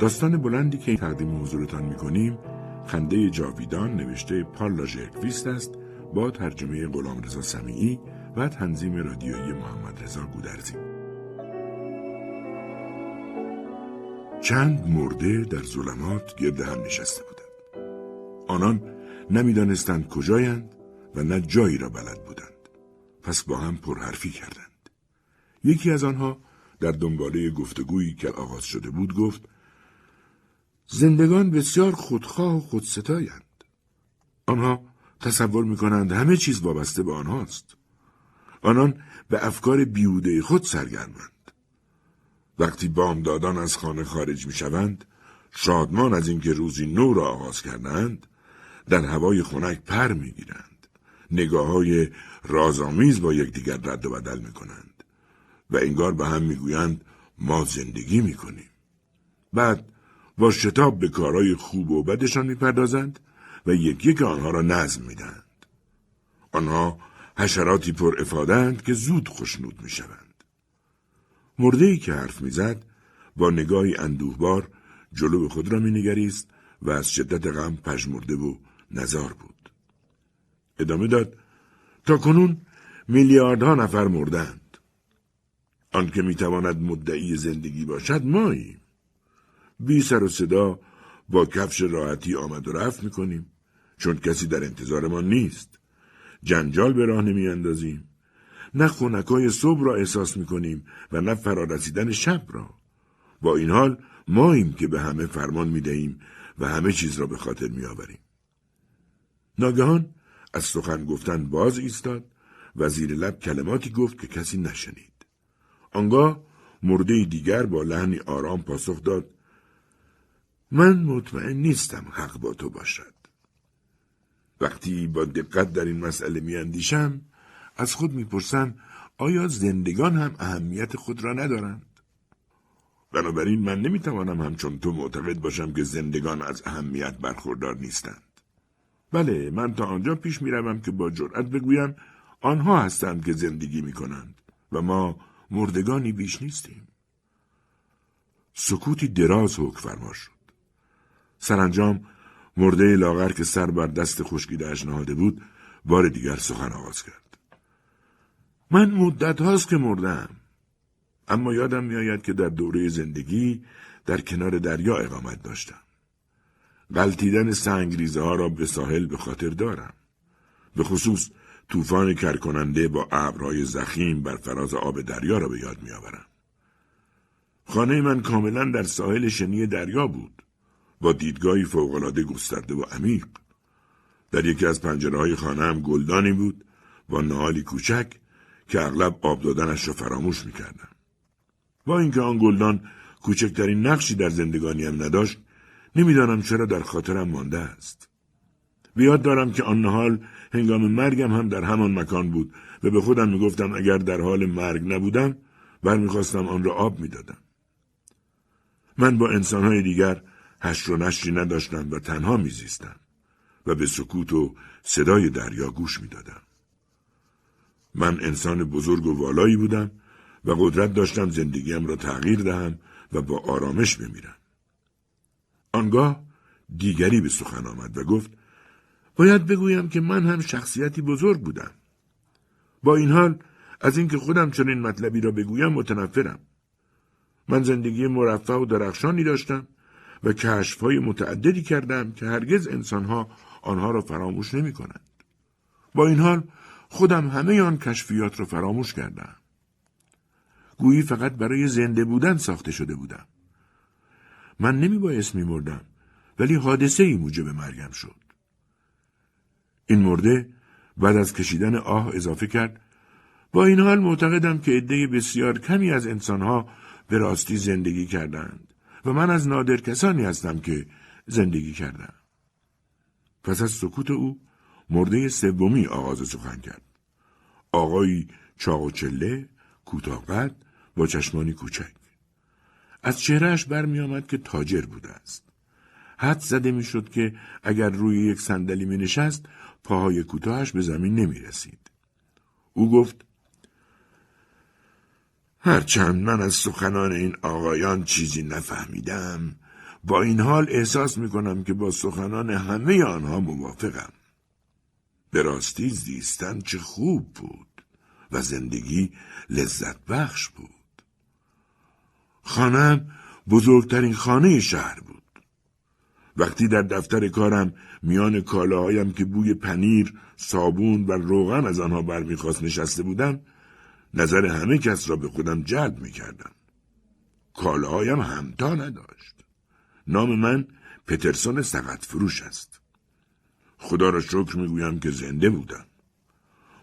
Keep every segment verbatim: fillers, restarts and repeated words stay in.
داستان بلندی که تقدیم حضورتان می‌کنیم خنده جاویدان نوشته پال لاجه اکویست است با ترجمه غلامرضا رزا سمیعی و تنظیم رادیویی محمد رزا گودرزی. چند مرده در ظلمات گرد هم نشسته بودند. آنان نمی‌دانستند کجایند و نه جایی را بلد بودند. پس با هم پرحرفی کردند. یکی از آنها در دنباله گفتگویی که آغاز شده بود گفت: زندگان بسیار خودخواه و خودستایند. آنها تصور می‌کنند همه چیز وابسته به آنهاست. آنان به افکار بیهوده خود سرگرمند. وقتی بامدادان از خانه خارج می‌شوند، شادمان از اینکه روزی نو را آغاز کردند، در هوای خنک پر می‌گیرند. نگاه‌های رازآمیز با یکدیگر رد و بدل می‌کنند و انگار به هم می‌گویند ما زندگی می‌کنیم. بعد با شتاب به کارهای خوب و بدشان می‌پردازند و یک یک آنها را نظم می‌دهند. آنها حشراتی پر افاده‌اند که زود خوشنود می‌شوند. مرده‌ای که حرف می‌زد با نگاهی اندوهبار جلو خود را می‌نگریست و از شدت غم پژمرده و نزار بود. ادامه داد: تا کنون میلیاردها نفر مردند. آن که می‌تواند مدعی زندگی باشد ماییم. بی سر و صدا با کفش راحتی آمد و رفت می‌کنیم، چون کسی در انتظار ما نیست. جنجال به راه نمی‌اندازیم. نه خنکای صبح را احساس می‌کنیم و نه فرارسیدن شب را. با این حال ماییم که به همه فرمان می‌دهیم و همه چیز را به خاطر می‌آوریم. ناگهان از سخن گفتن باز ایستاد و زیر لب کلماتی گفت که کسی نشنید. آنگاه مرده دیگر با لحنی آرام پاسخ داد: من مطمئن نیستم حق با تو باشد. وقتی با دقت در این مسئله میاندیشم، از خود میپرسم آیا زندگان هم اهمیت خود را ندارند؟ بنابراین من نمیتوانم همچون تو معتقد باشم که زندگان از اهمیت برخوردار نیستند. بله، من تا آنجا پیش میروم که با جرأت بگویم آنها هستند که زندگی میکنند و ما مردگانی بیش نیستیم. سکوتی دراز حکم فرما شد. سرانجام مرده لاغر که سر بر دست خشکیده‌اش نهاده بود بار دیگر سخن آغاز کرد: من مدت هاست که مردم، اما یادم میآید که در دوره زندگی در کنار دریا اقامت داشتم. غلطیدن سنگریزه ها را به ساحل به خاطر دارم، به خصوص طوفان کرکننده با ابرهای ضخیم بر فراز آب دریا را به یاد میآورم. خانه من کاملا در ساحل شنی دریا بود، با دیدگاهی فوق‌العاده گسترده و عمیق. در یکی از پنجره‌های خانه‌ام گلدانی بود با نهالی کوچک که اغلب آب دادنش را فراموش می‌کردم. با اینکه آن گلدان کوچکترین نقشی در زندگانیم نداشت، نمی‌دانم چرا در خاطرم مانده است. بیاد دارم که آن نهال هنگام مرگم هم در همان مکان بود و به خودم می‌گفتم اگر در حال مرگ نبودم، برمی‌خواستم آن را آب می‌دادم. من با انسان‌های دیگر هشت و نشری نداشتم و تنها میزیستم و به سکوت و صدای دریا گوش میدادم. من انسان بزرگ و والایی بودم و قدرت داشتم زندگیم را تغییر دهم و با آرامش بمیرم. آنگاه دیگری به سخن آمد و گفت: باید بگویم که من هم شخصیتی بزرگ بودم. با این حال از اینکه خودم چنین مطلبی را بگویم متنفرم. من زندگی مرفه و درخشانی داشتم و کشف‌های متعددی کردم که هرگز انسان‌ها آنها را فراموش نمی‌کنند. با این حال خودم همه آن کشفیات را فراموش کردم. گویی فقط برای زنده بودن ساخته شده بودم. من نمی‌بایست می‌مردم، ولی حادثه‌ای موجب مرگم شد. این مرده بعد از کشیدن آه اضافه کرد: با این حال معتقدم که عده بسیار کمی از انسان‌ها به راستی زندگی کردند و من از نادر کسانی هستم که زندگی کردم. پس از سکوت او مرده سومی آغاز سخن کرد. آقایی چاق و چله، کوتاه قد، با چشمانی کوچک. از چهرهش برمی آمد که تاجر بوده است. حد زده می شد که اگر روی یک صندلی می نشست پاهای کوتاهش به زمین نمی رسید. او گفت: هرچند من از سخنان این آقایان چیزی نفهمیدم، با این حال احساس میکنم که با سخنان همه آنها موافقم. به راستی زیستن چه خوب بود و زندگی لذت بخش بود. خانه‌ام بزرگترین خانه شهر بود. وقتی در دفتر کارم میان کالاهایم که بوی پنیر، صابون و روغن از آنها برمیخواست نشسته بودم، نظر همه کس را به خودم جلب میکردم. کالاهایم همتا نداشت. نام من پترسون سقطفروش است. خدا را شکر میگویم که زنده بودم.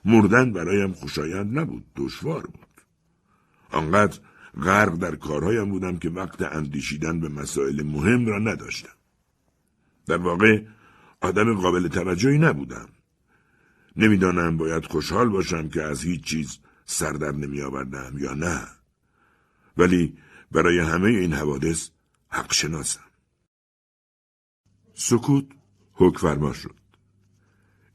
مردن برایم خوشایند نبود، دشوار بود. آنقدر غرق در کارهایم بودم که وقت اندیشیدن به مسائل مهم را نداشتم. در واقع آدم قابل توجهی نبودم. نمیدانم باید خوشحال باشم که از هیچ چیز سر در نمی آوردم یا نه، ولی برای همه این حوادث حق شناسم. سکوت حکم فرما شد.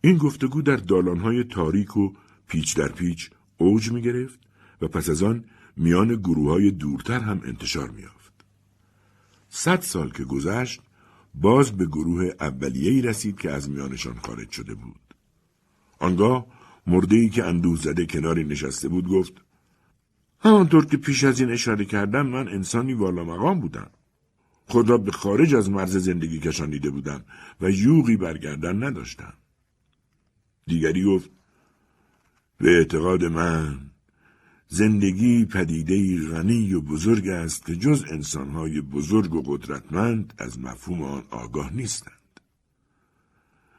این گفتگو در دالانهای تاریک و پیچ در پیچ اوج می گرفت و پس از آن میان گروههای دورتر هم انتشار می یافت. صد سال که گذشت باز به گروه اولیه‌ای رسید که از میانشان خارج شده بود. آنگاه مرده‌ای که اندوه زده کناری نشسته بود گفت: همانطور که پیش از این اشاره کردم من انسانی والا مقام بودم. خود را به خارج از مرز زندگی کشانیده بودم و یوغی برگردن نداشتم. دیگری گفت: به اعتقاد من زندگی پدیده‌ای غنی و بزرگ است که جز انسان‌های بزرگ و قدرتمند از مفهوم آن آگاه نیستند.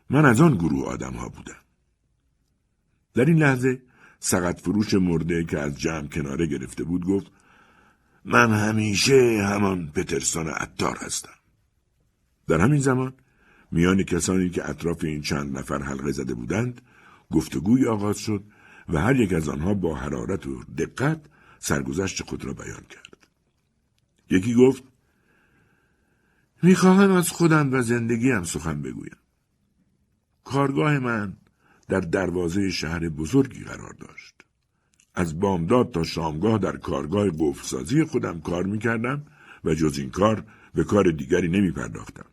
من از آن گروه آدم‌ها بودم. در این لحظه سقطفروش مرده که از جمع کناره گرفته بود گفت: من همیشه همان پترسون عطار هستم. در همین زمان میان کسانی که اطراف این چند نفر حلقه زده بودند گفتگوی آغاز شد و هر یک از آنها با حرارت و دقت سرگذشت خود را بیان کرد. یکی گفت: میخواهم از خودم و زندگیم سخن بگویم. کارگاه من در دروازه شهر بزرگی قرار داشت. از بامداد تا شامگاه در کارگاه قفل‌سازی خودم کار میکردم و جز این کار به کار دیگری نمیپرداختم.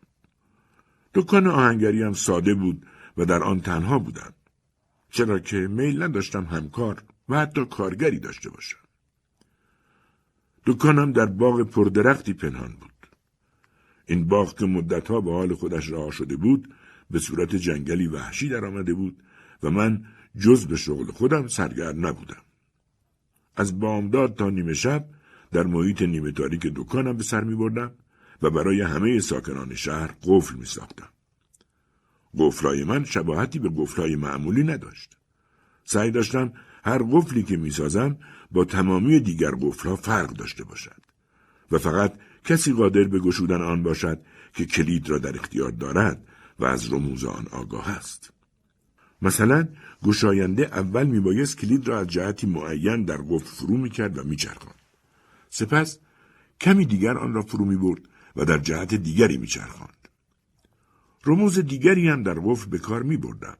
دکان آهنگریم ساده بود و در آن تنها بودم، چرا که میل نداشتم همکار و حتی کارگری داشته باشم. دکانم در باغ پردرختی پنهان بود. این باغ که مدتها به حال خودش رها شده بود به صورت جنگلی وحشی در آمده بود و من جز به شغل خودم سرگرم نبودم. از بامداد تا نیمه شب در محیط نیمه تاریک دکانم به سر می بردم و برای همه ساکنان شهر قفل می ساختم. قفلای من شباهتی به قفلای معمولی نداشت. سعی داشتم هر قفلی که می سازم با تمامی دیگر قفلها فرق داشته باشد و فقط کسی قادر به گشودن آن باشد که کلید را در اختیار دارد و از رموز آن آگاه است. مثلا گشاینده اول می بایست کلید را از جهتی معین در قفل فرو می کرد و می چرخاند. سپس کمی دیگر آن را فرو می برد و در جهت دیگری می چرخاند. رموز دیگری هم در قفل به کار می بردم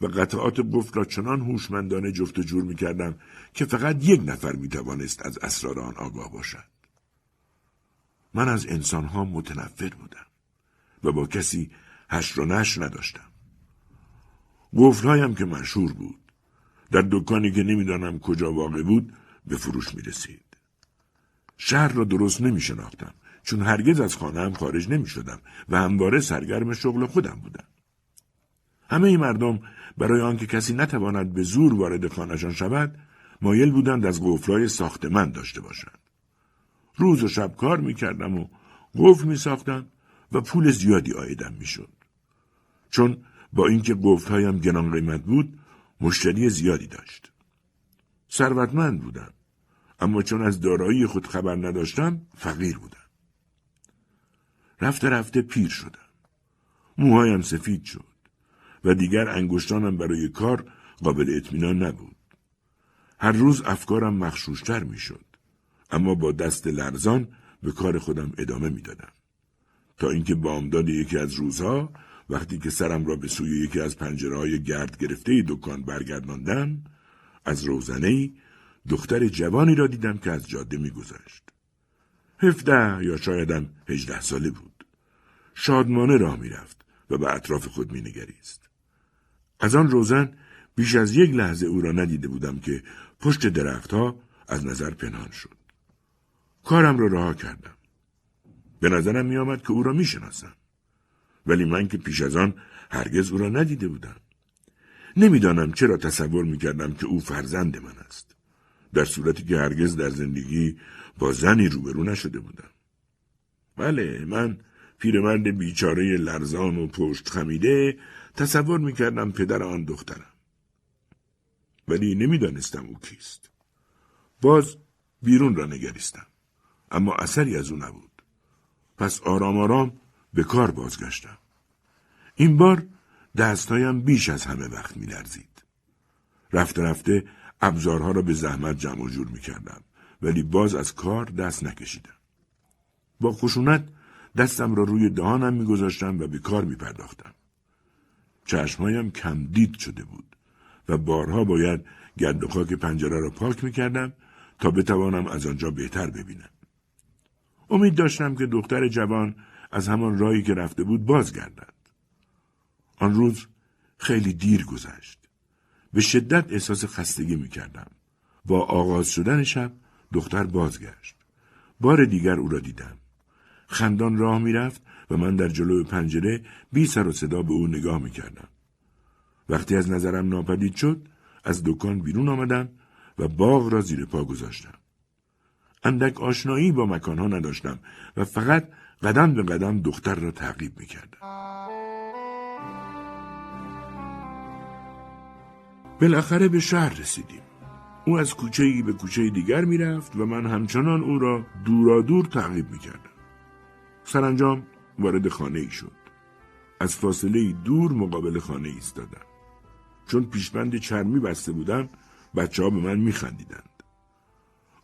و قطعات قفل را چنان هوشمندانه جفت و جور می کردم که فقط یک نفر می توانست از اسرار آن آگاه باشد. من از انسانها متنفر بودم و با کسی هشت و نش نداشتم. قفلهایم که مشهور بود در دکانی که نمیدانم کجا واقع بود به فروش می رسید. شهر را درست نمی شناختم چون هرگز از خانه‌ام خارج نمی شدم و همواره سرگرم شغل خودم بودم. همه مردم برای آنکه کسی نتواند به زور وارد خانه‌شان شود مایل بودند از قفل‌های ساختمان داشته باشند. روز و شب کار می کردم و قفل می ساختم و پول زیادی عایدم می شد. چون با اینکه قفل‌هایم گران قیمت بود مشتری زیادی داشت. ثروتمند بودم اما چون از دارایی خود خبر نداشتم فقیر بودم. رفته رفته پیر شدم. موهایم سفید شد و دیگر انگشتانم برای کار قابل اطمینان نبود. هر روز افکارم مخشوشتر می شد اما با دست لرزان به کار خودم ادامه می دادم. تا اینکه بامداد یکی از روزها وقتی که سرم را به سوی یکی از پنجره‌های گرد گرفته دکان برگرداندم از روزنه‌ای دختر جوانی را دیدم که از جاده می‌گذشت. هفده یا شایدم هجده ساله بود شادمانه راه می رفت و به اطراف خود می نگریست. از آن روزن بیش از یک لحظه او را ندیده بودم که پشت درخت ها از نظر پنهان شد. کارم را رها کردم. به نظرم می آمد که او را می شناسم. ولی من که پیش از آن هرگز او را ندیده بودم. نمیدانم چرا تصور می کردم که او فرزند من است. در صورتی که هرگز در زندگی با زنی روبرو نشده بودم. بله، من پیرمرد بیچاره لرزان و پشت خمیده تصور می کردم پدر آن دخترم. ولی نمیدانستم او کیست. باز بیرون را نگریستم. اما اثری از او نبود. پس آرام آرام به کار بازگشتم. این بار دستهایم بیش از همه وقت می لرزید. رفته رفته ابزارها را به زحمت جمع و جور می کردم. ولی باز از کار دست نکشیدم. با خشونت دستم را روی دهانم می گذاشتم و به کار می پرداختم. چشمهایم کم دید شده بود و بارها باید گرد و خاک پنجره را پاک می کردم تا بتوانم از آنجا بهتر ببینم. امید داشتم که دختر جوان از همان راهی که رفته بود بازگردد. آن روز خیلی دیر گذشت. به شدت احساس خستگی می کردم. با آغاز شدن شب دختر بازگشت. بار دیگر او را دیدم. خندان راه می رفت و من در جلو پنجره بی سر و صدا به او نگاه می کردم. وقتی از نظرم ناپدید شد، از دکان بیرون آمدم و باغ را زیر پا گذاشتم. اندک آشنایی با مکانها نداشتم و فقط قدم به قدم دختر را تعقیب می کردم. بالاخره به شهر رسیدیم. او از کوچه‌ای به کوچه‌ای دیگر می رفت و من همچنان او را دورا دور تعقیب می کردم. سرانجام وارد خانه‌ای شد. از فاصله دور مقابل خانه ایستادم. چون پیشبند چرمی بسته بودم، بچه‌ها به من می خندیدند.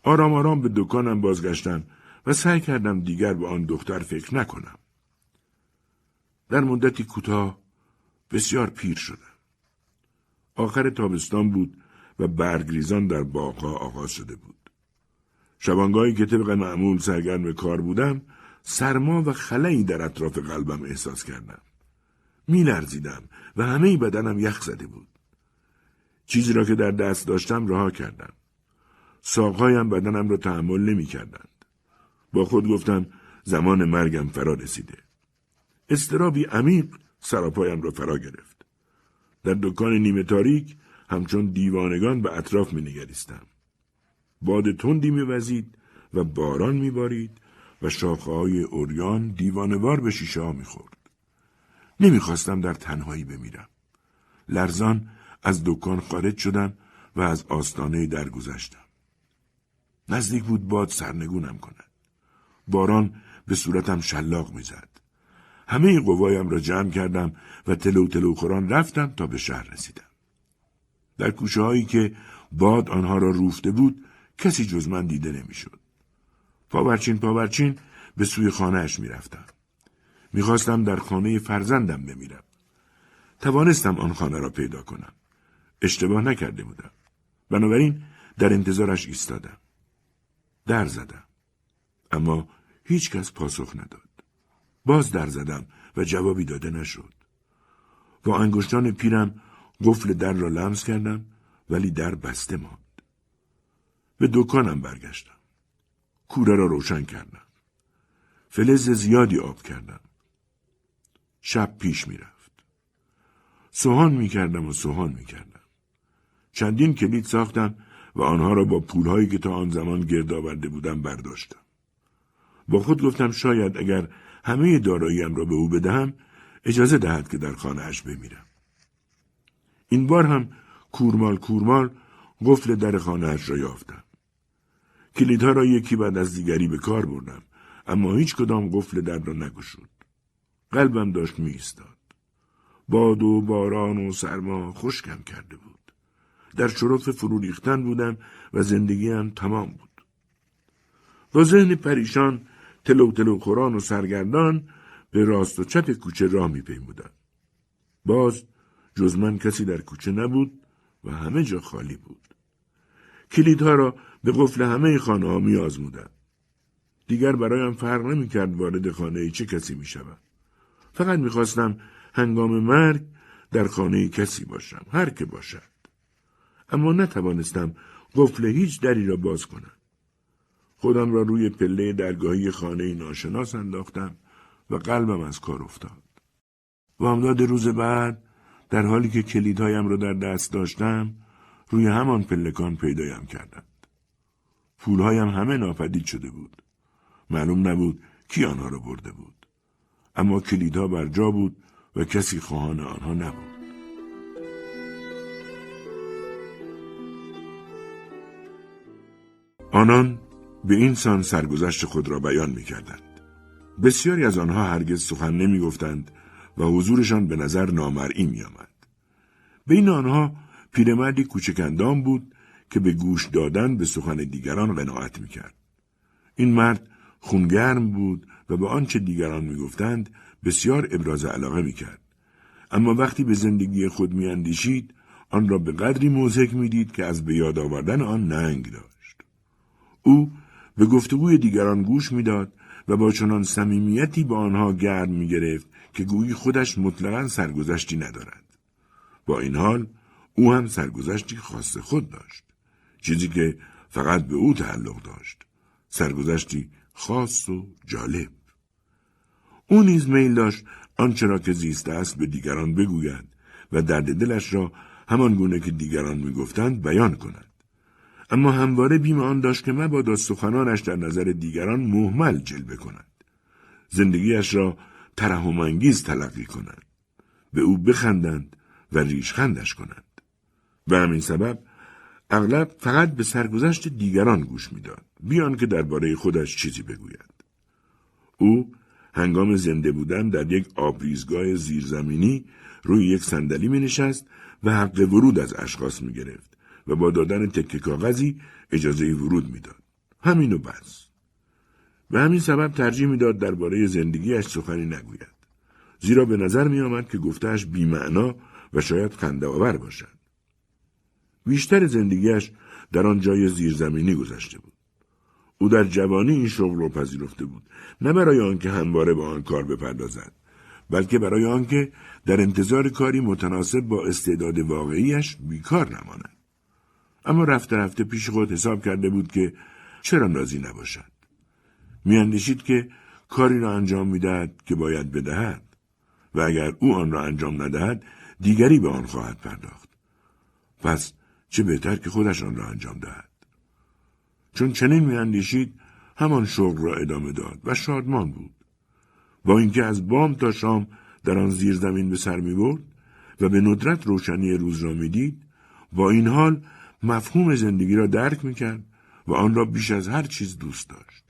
آرام آرام به دکانم بازگشتم و سعی کردم دیگر به آن دختر فکر نکنم. در مدتی کوتاه بسیار پیر شدم. آخر تابستان بود و برگریزان در باغ‌ها آغاز شده بود. شبانگاهی که طبق معمول سرگرم کار بودم، سرما و خلایی در اطراف قلبم احساس کردم. می لرزیدم و همه بدنم یخ زده بود. چیزی را که در دست داشتم رها کردم. ساقهایم بدنم را تحمل نمی کردند. با خود گفتم زمان مرگم فرا رسیده. اضطرابی عمیق سراپایم را فرا گرفت. در دکان نیمه تاریک همچون دیوانگان به اطراف می نگریستم. باد تندی می وزید و باران می بارید و شاخه های عریان دیوانوار به شیشه ها می خورد. نمی خواستم در تنهایی بمیرم. لرزان از دکان خارج شدم و از آستانه در گذشتم. نزدیک بود باد سرنگونم کند. باران به صورتم شلاق میزد. همه قوایم را جمع کردم و تلو تلو خوران رفتم تا به شهر رسیدم. در کوچه هایی که باد آنها را روفته بود کسی جز من دیده نمیشد. پاورچین پاورچین به سوی خانهش میرفتم. میخواستم در خانه فرزندم بمیرم. توانستم آن خانه را پیدا کنم. اشتباه نکرده بودم. بنابراین در انتظارش ایستادم. در زدم. اما هیچ کس پاسخ نداد. باز در زدم و جوابی داده نشد. با انگشتان پیرم قفل در را لمس کردم ولی در بسته ماند. به دکانم برگشتم. کوره را روشن کردم. فلز زیادی آب کردم. شب پیش می رفت. سوهان می کردم و سوهان می کردم. چندین کلید ساختم و آنها را با پولهایی که تا آن زمان گرد آورده بودم برداشتم. با خود گفتم شاید اگر همه داراییم را به او بدهم اجازه دهد که در خانه‌اش بمیرم. این بار هم کورمال کورمال قفل در خانه‌اش را یافتم. کلیدها را یکی بعد از دیگری به کار بردم اما هیچ کدام قفل در را نگشود. قلبم داشت می ایستاد. باد و باران و سرما خشکم کرده بود. در شرف فرو ریختن بودم و زندگیم تمام بود. با ذهن پریشان، تلو تلو خوران و سرگردان به راست و چپ کوچه راه میپیمودم. باز جز من کسی در کوچه نبود و همه جا خالی بود. کلیدها را به قفل همه خانه ها می آزمودم. دیگر برایم فرق نمی کرد وارد خانه چه کسی می شود. فقط میخواستم هنگام مرگ در خانه کسی باشم، هر که باشد. اما نتوانستم قفل هیچ دری را باز کنم. خودم را روی پله درگاهی خانه ناشناس انداختم و قلبم از کار افتاد. وامداد روز بعد در حالی که کلیدهایم را در دست داشتم روی همان پلکان پیدایم کردند. پولهایم همه ناپدید شده بود. معلوم نبود کی آنها را برده بود. اما کلیدها بر جا بود و کسی خواهان آنها نبود. آنان به این سان سرگذشت خود را بیان می کردند. بسیاری از آنها هرگز سخن نمی گفتند و حضورشان به نظر نامرئی می آمد. بین آنها پیرمردی کوچکندام بود که به گوش دادن به سخن دیگران قناعت می کرد. این مرد خونگرم بود و به آنچه دیگران می گفتند بسیار ابراز علاقه می کرد. اما وقتی به زندگی خود می اندیشید آن را به قدری مضحک می دید که از به یاد آوردن آن ننگ داشت. او به گفتگوی دیگران گوش می داد و با چنان صمیمیتی به آنها گرم می گرفت که گویی خودش مطلقاً سرگذشتی ندارد. با این حال او هم سرگذشتی خاص خود داشت. چیزی که فقط به او تعلق داشت. سرگذشتی خاص و جالب. او نیز میل داشت آنچه را که زیسته است به دیگران بگوید و درد دلش را همان گونه که دیگران میگفتند بیان کند. اما همواره بیم آن داشت که مبادا سخنانش در نظر دیگران مهمل جلوه کند. زندگیش را ترحم انگیز تلقی کنند. به او بخندند و ریشخندش کنند. به همین سبب اغلب فقط به سرگذشت دیگران گوش میداد بی آنکه درباره خودش چیزی بگوید. او هنگام زنده بودن در یک آبریزگاه زیرزمینی روی یک صندلی می نشست و حق ورود از اشخاص می گرفت و با دادن تکه کاغذی اجازه ورود می داد. همین و بس. به همین سبب ترجیح می داد درباره زندگیش سخنی نگوید. زیرا به نظر می آمد که گفتهش بی معنا و شاید خنده آور باشد. بیشتر زندگیش در آن جای زیرزمینی گذشته بود. او در جوانی این شغل رو پذیرفته بود، نه برای آنکه همواره با آن کار بپردازد، بلکه برای آنکه در انتظار کاری متناسب با استعداد واقعیش بیکار نماند. اما رفته رفته پیش خود حساب کرده بود که چرا راضی نباشد. میاندیشید که کاری را انجام میدهد که باید بدهد و اگر او آن را انجام ندهد دیگری به آن خواهد پرداخت. پس چه بهتر که خودش آن را انجام دهد. چون چنین میاندیشید همان شغل را ادامه داد و شادمان بود. با اینکه از بام تا شام در آن زیرزمین به سر می‌برد و به ندرت روشنی روز را می‌دید، با این حال مفهوم زندگی را درک می‌کرد و آن را بیش از هر چیز دوست داشت.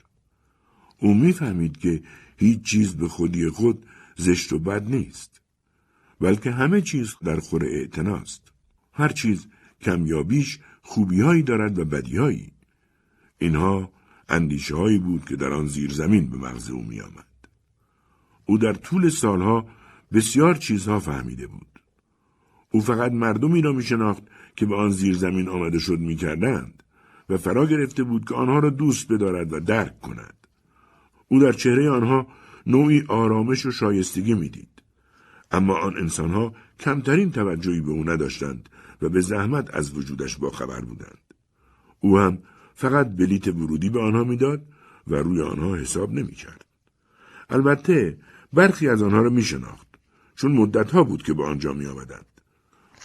او می‌فهمید که هیچ چیز به خودی خود زشت و بد نیست، بلکه همه چیز در خور اعتناست. هر چیز کم یا بیش خوبی‌هایی دارد و بدی‌هایی. اینها اندیشه‌هایی بود که در آن زیرزمین به مغز او می‌آمد. او در طول سالها بسیار چیزها فهمیده بود. او فقط مردمی را می‌شناخت که به آن زیرزمین آمده شد می‌کردند و فرا گرفته بود که آنها را دوست بدارد و درک کند. او در چهره آنها نوعی آرامش و شایستگی می‌دید. اما آن انسان‌ها کمترین توجهی به او نداشتند و به زحمت از وجودش باخبر بودند. او هم فقط بلیت ورودی به آنها میداد و روی آنها حساب نمی کرد. البته برخی از آنها را می شناخت چون مدتها بود که به آنجا می آمدند.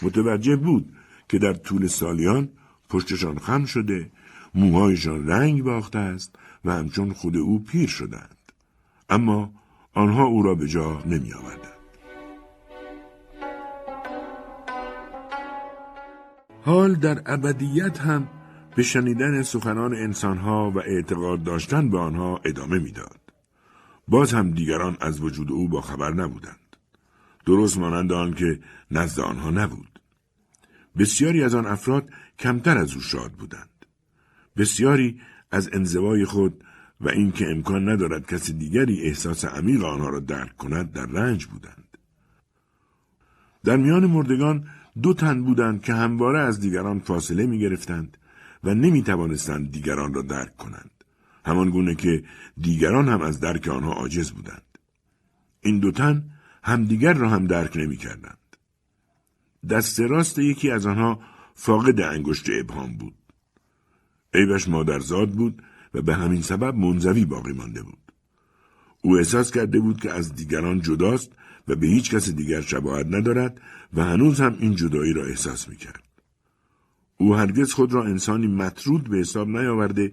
متوجه بود که در طول سالیان پشتشان خم شده، موهایشان رنگ باخته است و همچون خود او پیر شدند. اما آنها او را به جا نمی آوردند. حال در ابدیت هم به شنیدن سخنان انسانها و اعتقاد داشتن به آنها ادامه میداد. باز هم دیگران از وجود او با خبر نبودند. درست مانند آن که نزد آنها نبود. بسیاری از آن افراد کمتر از او شاد بودند. بسیاری از انزوای خود و اینکه امکان ندارد کسی دیگری احساس عمیق آنها را درک کند در رنج بودند. در میان مردگان دو تن بودند که همواره از دیگران فاصله می گرفتند و نمی توانستند دیگران را درک کنند، همان گونه که دیگران هم از درک آنها عاجز بودند. این دو تن همدیگر را هم درک نمی کردند. دست راست یکی از آنها فاقد انگشت ابهام بود. عیبش مادرزاد بود و به همین سبب منزوی باقی مانده بود. او احساس کرده بود که از دیگران جداست و به هیچ کس دیگر شباهت ندارد و هنوز هم این جدایی را احساس میکرد. او هرگز خود را انسانی مطرود به حساب نیاورده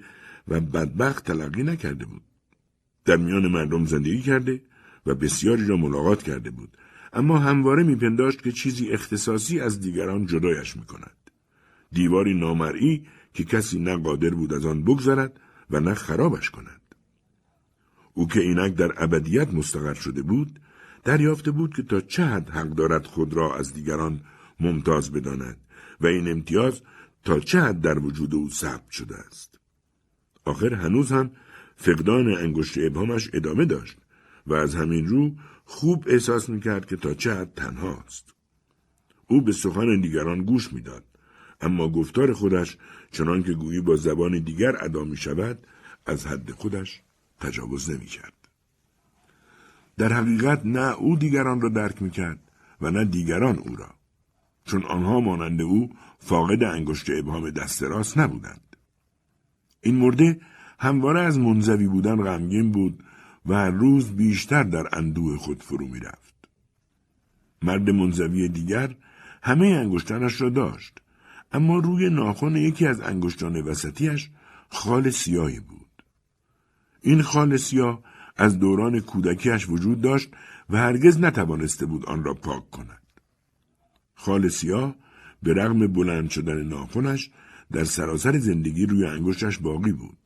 و بدبخت تلقی نکرده بود. در میان مردم زندگی کرده و بسیاری را ملاقات کرده بود، اما همواره میپنداشت که چیزی اختصاصی از دیگران جدایش میکند. دیواری نامرئی که کسی نه قادر بود از آن بگذرد و نه خرابش کند. او که اینک در ابدیت مستقر شده بود، دریافته بود که تا چه حد حق دارد خود را از دیگران ممتاز بداند و این امتیاز تا چه حد در وجود او ثبت شده است. آخر هنوز هم فقدان انگشت ابهامش ادامه داشت و از همین رو خوب احساس میکرد که تا چه حد تنهاست. او به سخن دیگران گوش میداد، اما گفتار خودش چنان که گویی با زبان دیگر ادا می شود از حد خودش تجاوز نمی کرد. در حقیقت نه او دیگران را درک می کرد و نه دیگران او را، چون آنها مانند او فاقد انگشت ابهام دست راست نبودند. این مرده همواره از منزوی بودن غمگین بود و هر روز بیشتر در اندوه خود فرو می رفت. مرد منزوی دیگر همه انگشتانش را داشت، اما روی ناخن یکی از انگشتان وسطیش خال سیاهی بود. این خال سیاه از دوران کودکیش وجود داشت و هرگز نتوانسته بود آن را پاک کند. خال سیاه به رغم بلند شدن ناخنش در سراسر زندگی روی انگشتش باقی بود.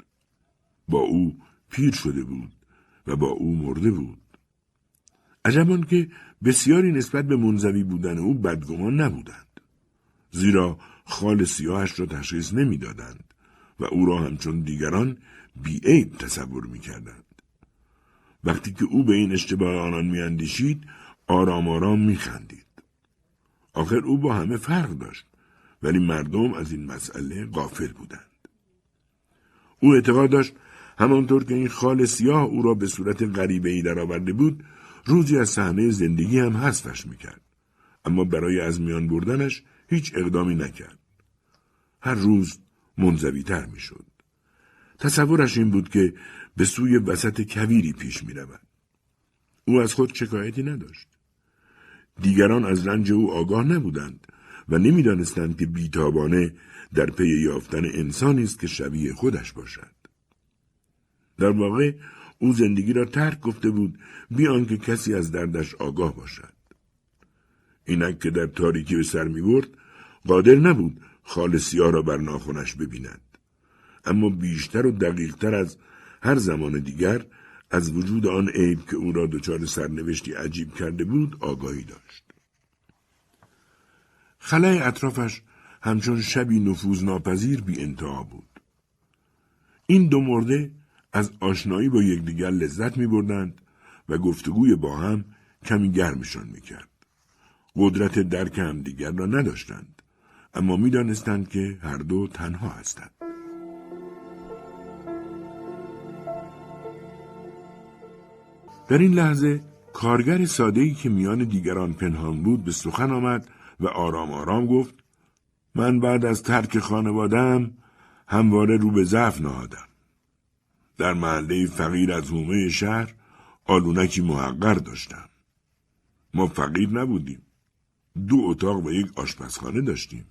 با او پیر شده بود و با او مرده بود. عجب آن که بسیاری نسبت به منزوی بودن او بدگمان نبودند، زیرا خال سیاهش را تشخیص نمی دادند و او را همچون دیگران بی‌عیب تصور می کردند. وقتی که او به این اشتباه آنان می اندیشید، آرام آرام می خندید. آخر او با همه فرق داشت، ولی مردم از این مسئله غافل بودند. او اعتقاد داشت همانطور که این خال سیاه او را به صورت غریبه‌ای درآورده بود، روزی از صحنه زندگی هم حذفش می کرد، اما برای از میان بردنش هیچ اقدامی نکرد. هر روز منزوی تر می شد. تصورش این بود که به سوی وسط کویری پیش می رود. او از خود شکایتی نداشت. دیگران از رنج او آگاه نبودند و نمی دانستند که بیتابانه در پی یافتن انسانی است که شبیه خودش باشد. در واقع او زندگی را ترک گفته بود بی آنکه کسی از دردش آگاه باشد. اینک که در تاریکی به سر می برد، قادر نبود خال سیاه را بر ناخنش ببیند، اما بیشتر و دقیقتر از هر زمان دیگر از وجود آن عیب که او را دچار سرنوشتی عجیب کرده بود آگاهی داشت. خلای اطرافش همچون شبی نفوذناپذیر بی انتها بود. این دو مرده از آشنایی با یکدیگر لذت می بردند و گفتگوی با هم کمی گرمشان می کرد. قدرت درک هم دیگر را نداشتند، اما می دانستند که هر دو تنها هستند. در این لحظه کارگر ساده‌ای که میان دیگران پنهان بود به سخن آمد و آرام آرام گفت: من بعد از ترک خانواده‌ام همواره رو به ضعف نهادم. در محله فقیر از حومه شهر آلونکی محقر داشتم. ما فقیر نبودیم. دو اتاق و یک آشپزخانه داشتیم.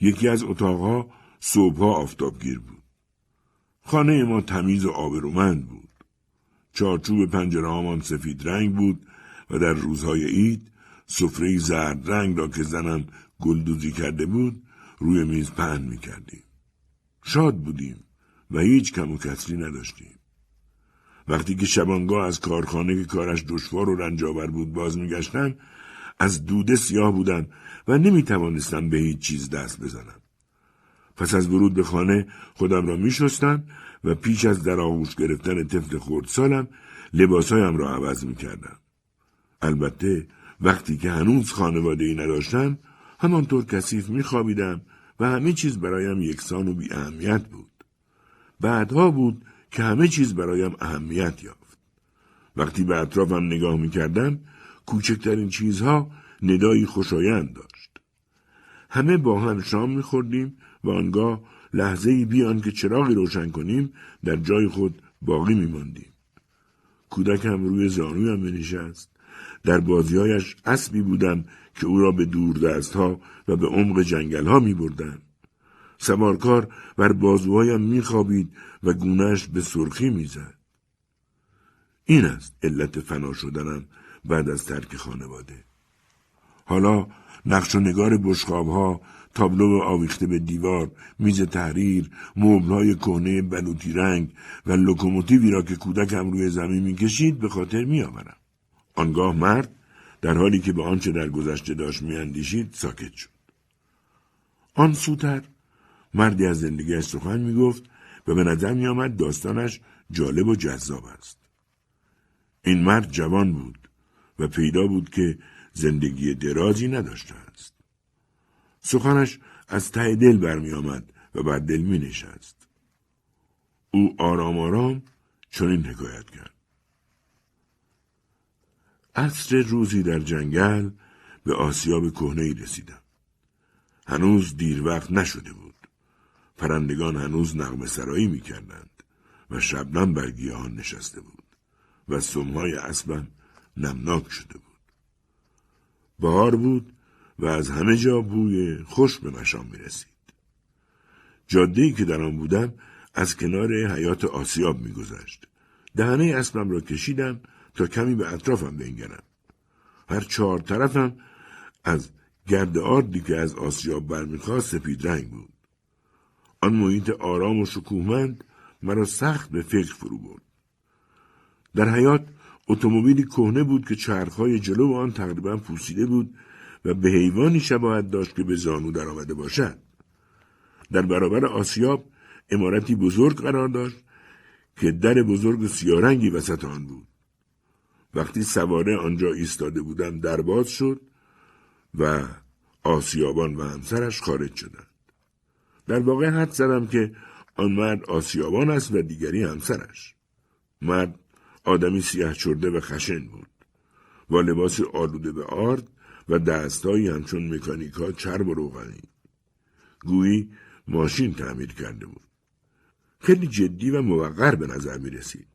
یکی از اتاقها صبحها آفتابگیر بود. خانه ما تمیز و آبرومند بود. چارچوب پنجره‌هامان سفید رنگ بود و در روزهای عید سفره زرد رنگ را که زنم گلدوزی کرده بود روی میز پهن می‌کردیم. شاد بودیم و هیچ کم و کسری نداشتیم. وقتی که شبانگاه از کارخانه که کارش دشوار و رنجاور بود باز می‌گشتم، از دوده سیاه بودم و نمی‌توانستم به هیچ چیز دست بزنم. پس از ورود به خانه خودم را می‌شستم و پیش از در آغوش گرفتن طفل خردسالم لباسهایم را عوض می‌کردم. البته وقتی که هنوز خانواده‌ای نداشتم همانطور کثیف می‌خوابیدم و همه چیز برایم یکسان و بی‌اهمیت بود. بعدها بود که همه چیز برایم اهمیت یافت. وقتی به اطرافم نگاه می کردم کوچکترین چیزها ندایی خوشایند داشت. همه با هم شام می‌خوردیم و آنگاه لحظه‌ای بی آنکه چراغی روشن کنیم در جای خود باقی می‌ماندیم. کودکم روی زانویم بنشست. در بازی‌هایش اسبی بودم که او را به دور دست‌ها و به عمق جنگل‌ها می‌بردم. سوارکار بر بازوهایم می‌خوابید و گونه‌اش به سرخی می‌زد. این است علت فنا شدنم بعد از ترک خانواده. حالا نقش و نگار بشقاب‌ها، تابلو آویخته به دیوار، میز تحریر، مبل‌های کهنه بلوطی رنگ و لوکوموتیوی را که کودکم روی زمین می‌کشید به خاطر می‌آورم. آنگاه مرد در حالی که به آنچه در گذشته داشت می‌اندیشید ساکت شد. آن سوتر مردی از زندگیش سخن می‌گفت و به نظر می‌آمد داستانش جالب و جذاب است. این مرد جوان بود و پیدا بود که زندگی درازی نداشته است. سخنش از ته دل برمی آمد و بر دل می نشست. او آرام آرام چنین حکایت کرد. عصر روزی در جنگل به آسیاب کهنه‌ای رسیدم. هنوز دیر وقت نشده بود. پرندگان هنوز نغمه سرایی می کردند و شبنم بر گیاهان نشسته بود و سمهای اسبم نمناک شده بود. بهار بود و از همه جا بوی خوش به مشام می رسید. جاده‌ای که در آن بودم از کنار حیات آسیاب می گذشت. دهنه اسبم را کشیدم تا کمی به اطرافم بنگرم. هر چهار طرفم از گرد آردی که از آسیاب برمیخواست سپید رنگ بود. آن محیط آرام و شکوهمند مرا سخت به فکر فرو برد. در حیات اتومبیلی کهنه بود که چرخهای جلو آن تقریبا پوسیده بود و به حیوانی شباهت داشت که به زانو در آمده باشد. در برابر آسیاب عمارتی بزرگ قرار داشت که در بزرگ سیاه‌رنگی وسط آن بود. وقتی سواره آنجا ایستاده بودم در باز شد و آسیابان و همسرش خارج شدند. در واقع حد زدم که آن مرد آسیابان است و دیگری همسرش. مرد آدمی سیاه چرده و خشن بود، با لباس آلوده به آرد و دستهایی همچون مکانیکا چرب و روغنی. گویی ماشین تعمیر کرده بود. خیلی جدی و موقر به نظر می رسید.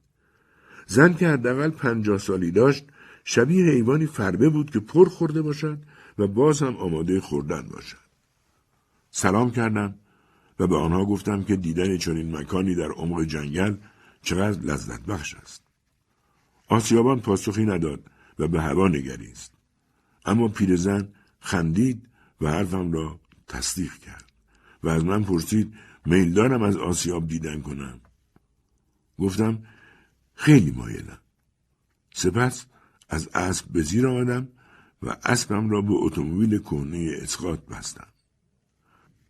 زن که حداقل پنجاه سالی داشت شبیه حیوانی فربه بود که پر خورده باشد و باز هم آماده خوردن باشد. سلام کردم و به آنها گفتم که دیدن چنین مکانی در عمق جنگل چقدر لذت بخش است. آسیابان پاسخی نداد و به هوا نگریست. اما پیرزن خندید و حرفم را تصدیق کرد و از من پرسید میل دارم از آسیاب دیدن کنم. گفتم خیلی مایلم. سپس از اسب به زیر آمدم و اسبم را به اتومبیل کهنه اسقاط بستم.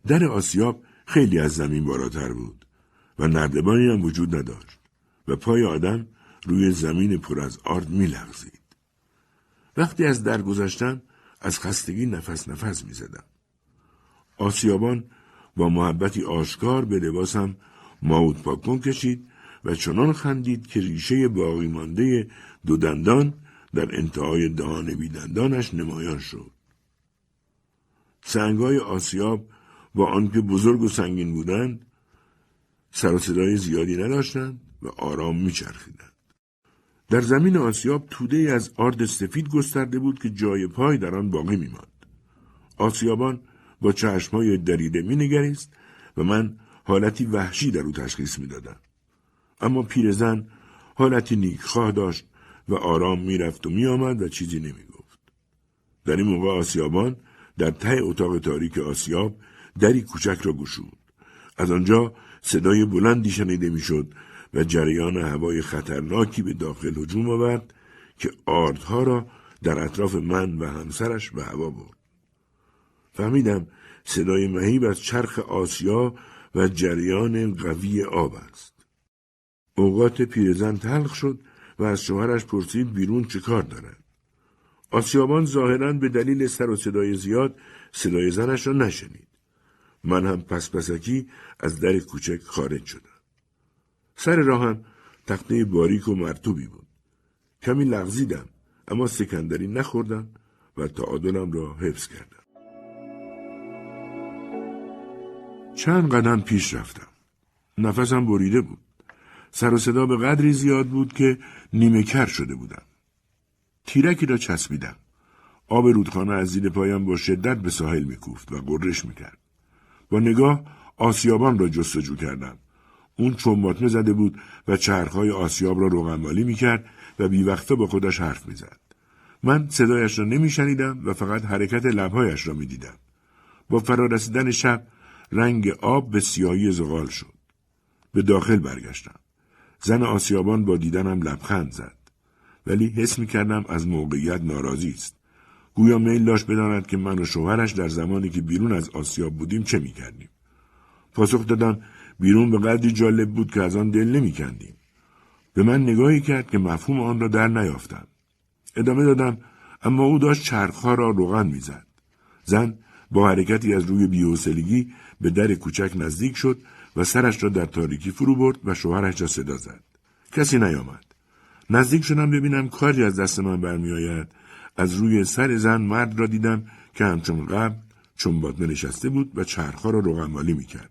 در آسیاب خیلی از زمین بالاتر بود و نردبانی هم وجود نداشت و پای آدم روی زمین پر از آرد می لغزید. وقتی از در گذشتم از خستگی نفس نفس می زدم. آسیابان با محبتی آشکار به لباسم ماهود پاکن کشید و چنان خندید که ریشه باقی مانده دو دندان در انتهای دهان بی دندانش نمایان شد. سنگ‌های آسیاب با آنکه بزرگ و سنگین بودند سر و صدای زیادی نداشتند و آرام می چرخیدند. در زمین آسیاب توده‌ای از آرد سفید گسترده بود که جای پای در آن باقی می‌ماند. آسیابان با چشم‌های دریده می‌نگریست و من حالتی وحشی در او تشخیص می‌دادم. اما پیرزن حالتی نیکخواه داشت و آرام می‌رفت و می‌آمد و چیزی نمی‌گفت. در این موقع آسیابان در ته اتاق تاریک آسیاب دری کوچک را گشود. از آنجا صدای بلندی شنیده می‌شد و جریان هوای خطرناکی به داخل هجوم آورد که آردها را در اطراف من و همسرش به هوا برد. فهمیدم صدای مهیب از چرخ آسیا و جریان قوی آب است. اوقات پیرزن تلخ شد و از شوهرش پرسید بیرون چه کار دارد. آسیابان ظاهراً به دلیل سر و صدای زیاد صدای زنش را نشنید. من هم پس پسکی از در کوچک خارج شدم. سر راهم تخته باریک و مرطوبی بود. کمی لغزیدم اما سکندری نخوردن و تعادلم را حفظ کردم. چند قدم پیش رفتم. نفسم بریده بود. سر و صدا به قدری زیاد بود که نیمه کر شده بودم. تیرکی را چسبیدم. آب رودخانه از زیر پایم با شدت به ساحل میکوفت و غرش میکرد. با نگاه آسیابان را جستجو کردم. اون چمباتمه زده بود و چرخهای آسیاب را روغنمالی میکرد و بی وقته با خودش حرف میزد. من صدایش را نمیشنیدم و فقط حرکت لبهایش را میدیدم. با فرارسیدن شب رنگ آب به سیاهی زغال شد. به داخل برگشتم. زن آسیابان با دیدنم لبخند زد. ولی حس میکردم از موقعیت ناراضی است. گویا میل داشت بداند که من و شوهرش در زمانی که بیرون از آسیاب بودیم چه میکردیم. پاسخ دادم بیرون به قدری جالب بود که از آن دل نمیکندیم. به من نگاهی کرد که مفهوم آن را در نیافتم. ادامه دادم اما او داشت چرخها را روغن میزد. زن با حرکتی از روی بی‌حوصلگی به در کوچک نزدیک شد و سرش را در تاریکی فرو برد و شوهرش را صدا زد. کسی نیامد. نزدیک شدم ببینم کاری از دست من برمی آید. از روی سر زن مرد را دیدم که همچون قبل چنباتمه نشسته بود و چرخها را روغنمالی میکرد.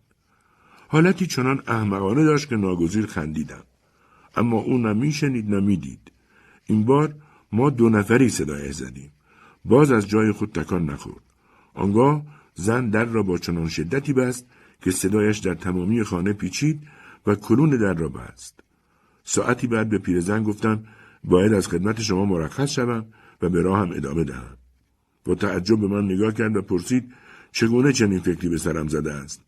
حالتی چنان احمقانه داشت که ناگزیر خندیدم. اما او نه میشنید نه میدید. این بار ما دو نفری صدایش زدیم. باز از جای خود تکان نخورد. آنگاه زن در را با چنان شدتی بست که صدایش در تمامی خانه پیچید و کلون در را بست. ساعتی بعد به پیرزن گفتم باید از خدمت شما مرخص شوم و به راهم ادامه دهم. با تعجب به من نگاه کرد و پرسید چگونه چنین فکری به سرم زده است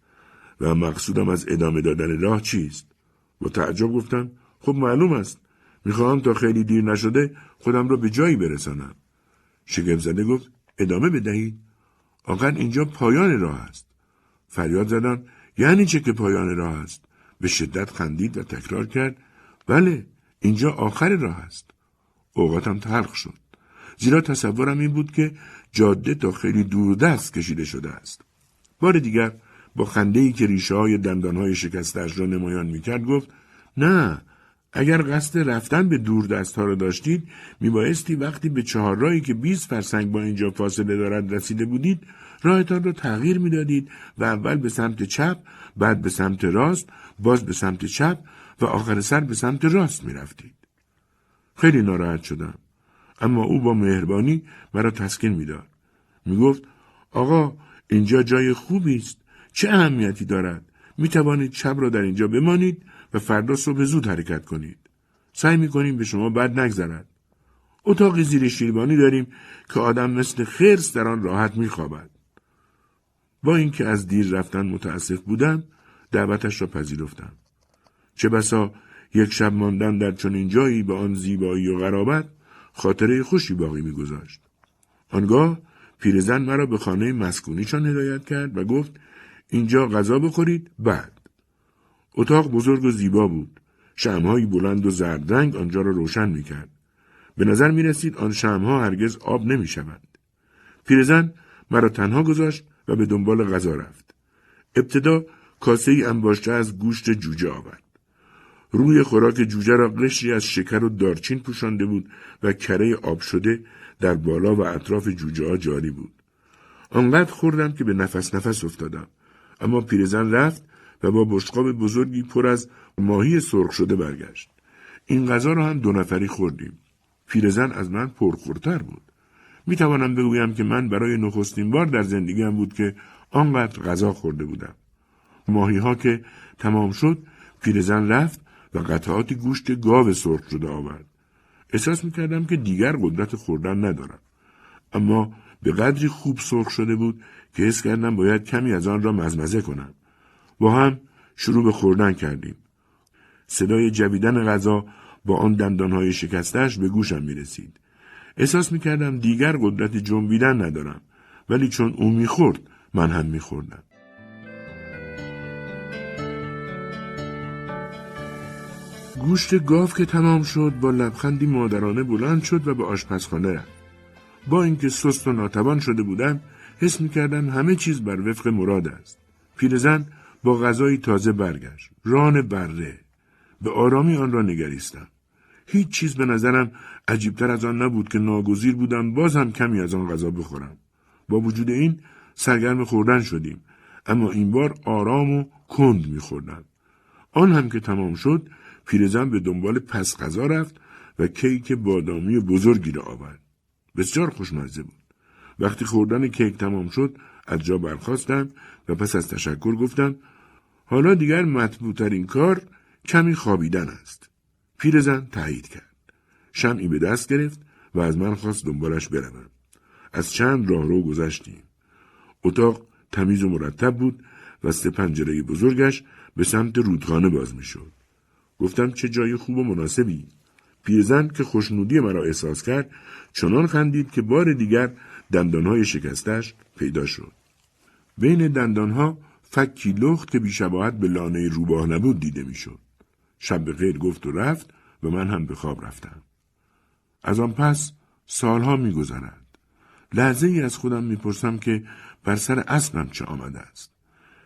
و مقصودم از ادامه دادن راه چیست؟ با تعجب گفتم خب معلوم است. میخواهم تا خیلی دیر نشده خودم را به جایی برسانم. شگفت‌زده گفت ادامه بدهید. آخر اینجا پایان راه است. فریاد زدم یعنی چه که پایان راه است؟ به شدت خندید و تکرار کرد بله اینجا آخر راه است. اوقاتم تلخ شد. زیرا تصورم این بود که جاده تا خیلی دور دست کشیده شده است. بار دیگر با خنده‌ای که ریشه های دندان های شکسته‌اش را نمایان میکرد گفت نه، اگر قصد رفتن به دور دست ها را داشتید میبایستی وقتی به چهار راهی که بیست فرسنگ با اینجا فاصله دارد رسیده بودید راهتان را تغییر میدادید و اول به سمت چپ، بعد به سمت راست، باز به سمت چپ و آخر سر به سمت راست میرفتید. خیلی ناراحت شدم. اما او با مهربانی مرا تسکین میداد. میگفت آقا اینجا جای خوبی است. چه اهمیتی دارد؟ میتوانید شب را در اینجا بمانید و فردا صبح زود حرکت کنید. سعی میکنیم به شما بد نگذرد. اتاقی زیر شیروانی داریم که آدم مثل خرس در آن راحت میخوابد. با اینکه از دیر رفتن متاسف بودم دعوتش را پذیرفتم. چه بسا یک شب ماندن در چنین جایی به آن زیبایی و غرابت خاطره خوشی باقی میگذاشت. آنگاه پیرزن مرا به خانه مسکونیشان هدایت کرد و گفت اینجا غذا بخورید بعد. اتاق بزرگ و زیبا بود. شمع‌های بلند و زرد رنگ آنجا را روشن می‌کرد. به نظر می‌رسید آن شمع‌ها هرگز آب نمی‌شوند. پیرزن مرا تنها گذاشت و به دنبال غذا رفت. ابتدا کاسه‌ای انباشته از گوشت جوجه آورد. روی خوراک جوجه را قشری از شکر و دارچین پوشانده بود و کره آب شده در بالا و اطراف جوجه‌ها جاری بود. آنقدر خوردم که به نفس نفس افتادم. اما پیرزن رفت و با بشقاب بزرگی پر از ماهی سرخ شده برگشت. این غذا را هم دو نفری خوردیم. پیرزن از من پرخورتر بود. می توانم بگویم که من برای نخستین بار در زندگیم بود که آنقدر غذا خورده بودم. ماهی ها که تمام شد پیرزن رفت و قطعات گوشت گاو سرخ شده آورد. احساس می کردم که دیگر قدرت خوردن ندارم. اما به قدری خوب سرخ شده بود که حس کردم باید کمی از آن را مزمزه کنم. با هم شروع به خوردن کردیم. صدای جویدن غذا با آن دندانهای شکسته‌اش به گوشم می رسید. احساس می کردم دیگر قدرت جنبیدن ندارم. ولی چون او می خورد من هم می خوردم. گوشت گاو که تمام شد با لبخندی مادرانه بلند شد و به آشپزخانه رفت. با اینکه سست و ناتوان شده بودم حس می کردم همه چیز بر وفق مراد است. پیرزن با غذای تازه برگشت. ران بره. به آرامی آن را نگریستم. هیچ چیز به نظرم عجیبتر از آن نبود که ناگزیر بودم باز هم کمی از آن غذا بخورم. با وجود این سرگرم خوردن شدیم، اما این بار آرام و کند می‌خوردم. آن هم که تمام شد، پیرزن به دنبال پس غذا رفت و کیک بادامی بزرگی را آورد. بسیار خوشمزه بود. وقتی خوردن کیک تمام شد، از جا برخاستم و پس از تشکر گفتم حالا دیگر مطلوب‌ترین کار کمی خوابیدن است. پیرزن تایید کرد. شمعی به دست گرفت و از من خواست دنبالش بروم. از چند راهرو گذشتیم. اتاق تمیز و مرتب بود و سه پنجره بزرگش به سمت رودخانه باز می‌شد. گفتم چه جای خوب و مناسبی. پیرزن که خوشنودی مرا احساس کرد چنان خندید که بار دیگر دندانهای شکستش پیدا شد. بین دندانها فکی لخت که بیشباهت به لانه روباه نبود دیده میشد. شب به غیر گفت و رفت و من هم به خواب رفتم. از آن پس سالها میگذرد. لحظه ای از خودم میپرسم که بر سر اسبم چه آمده است.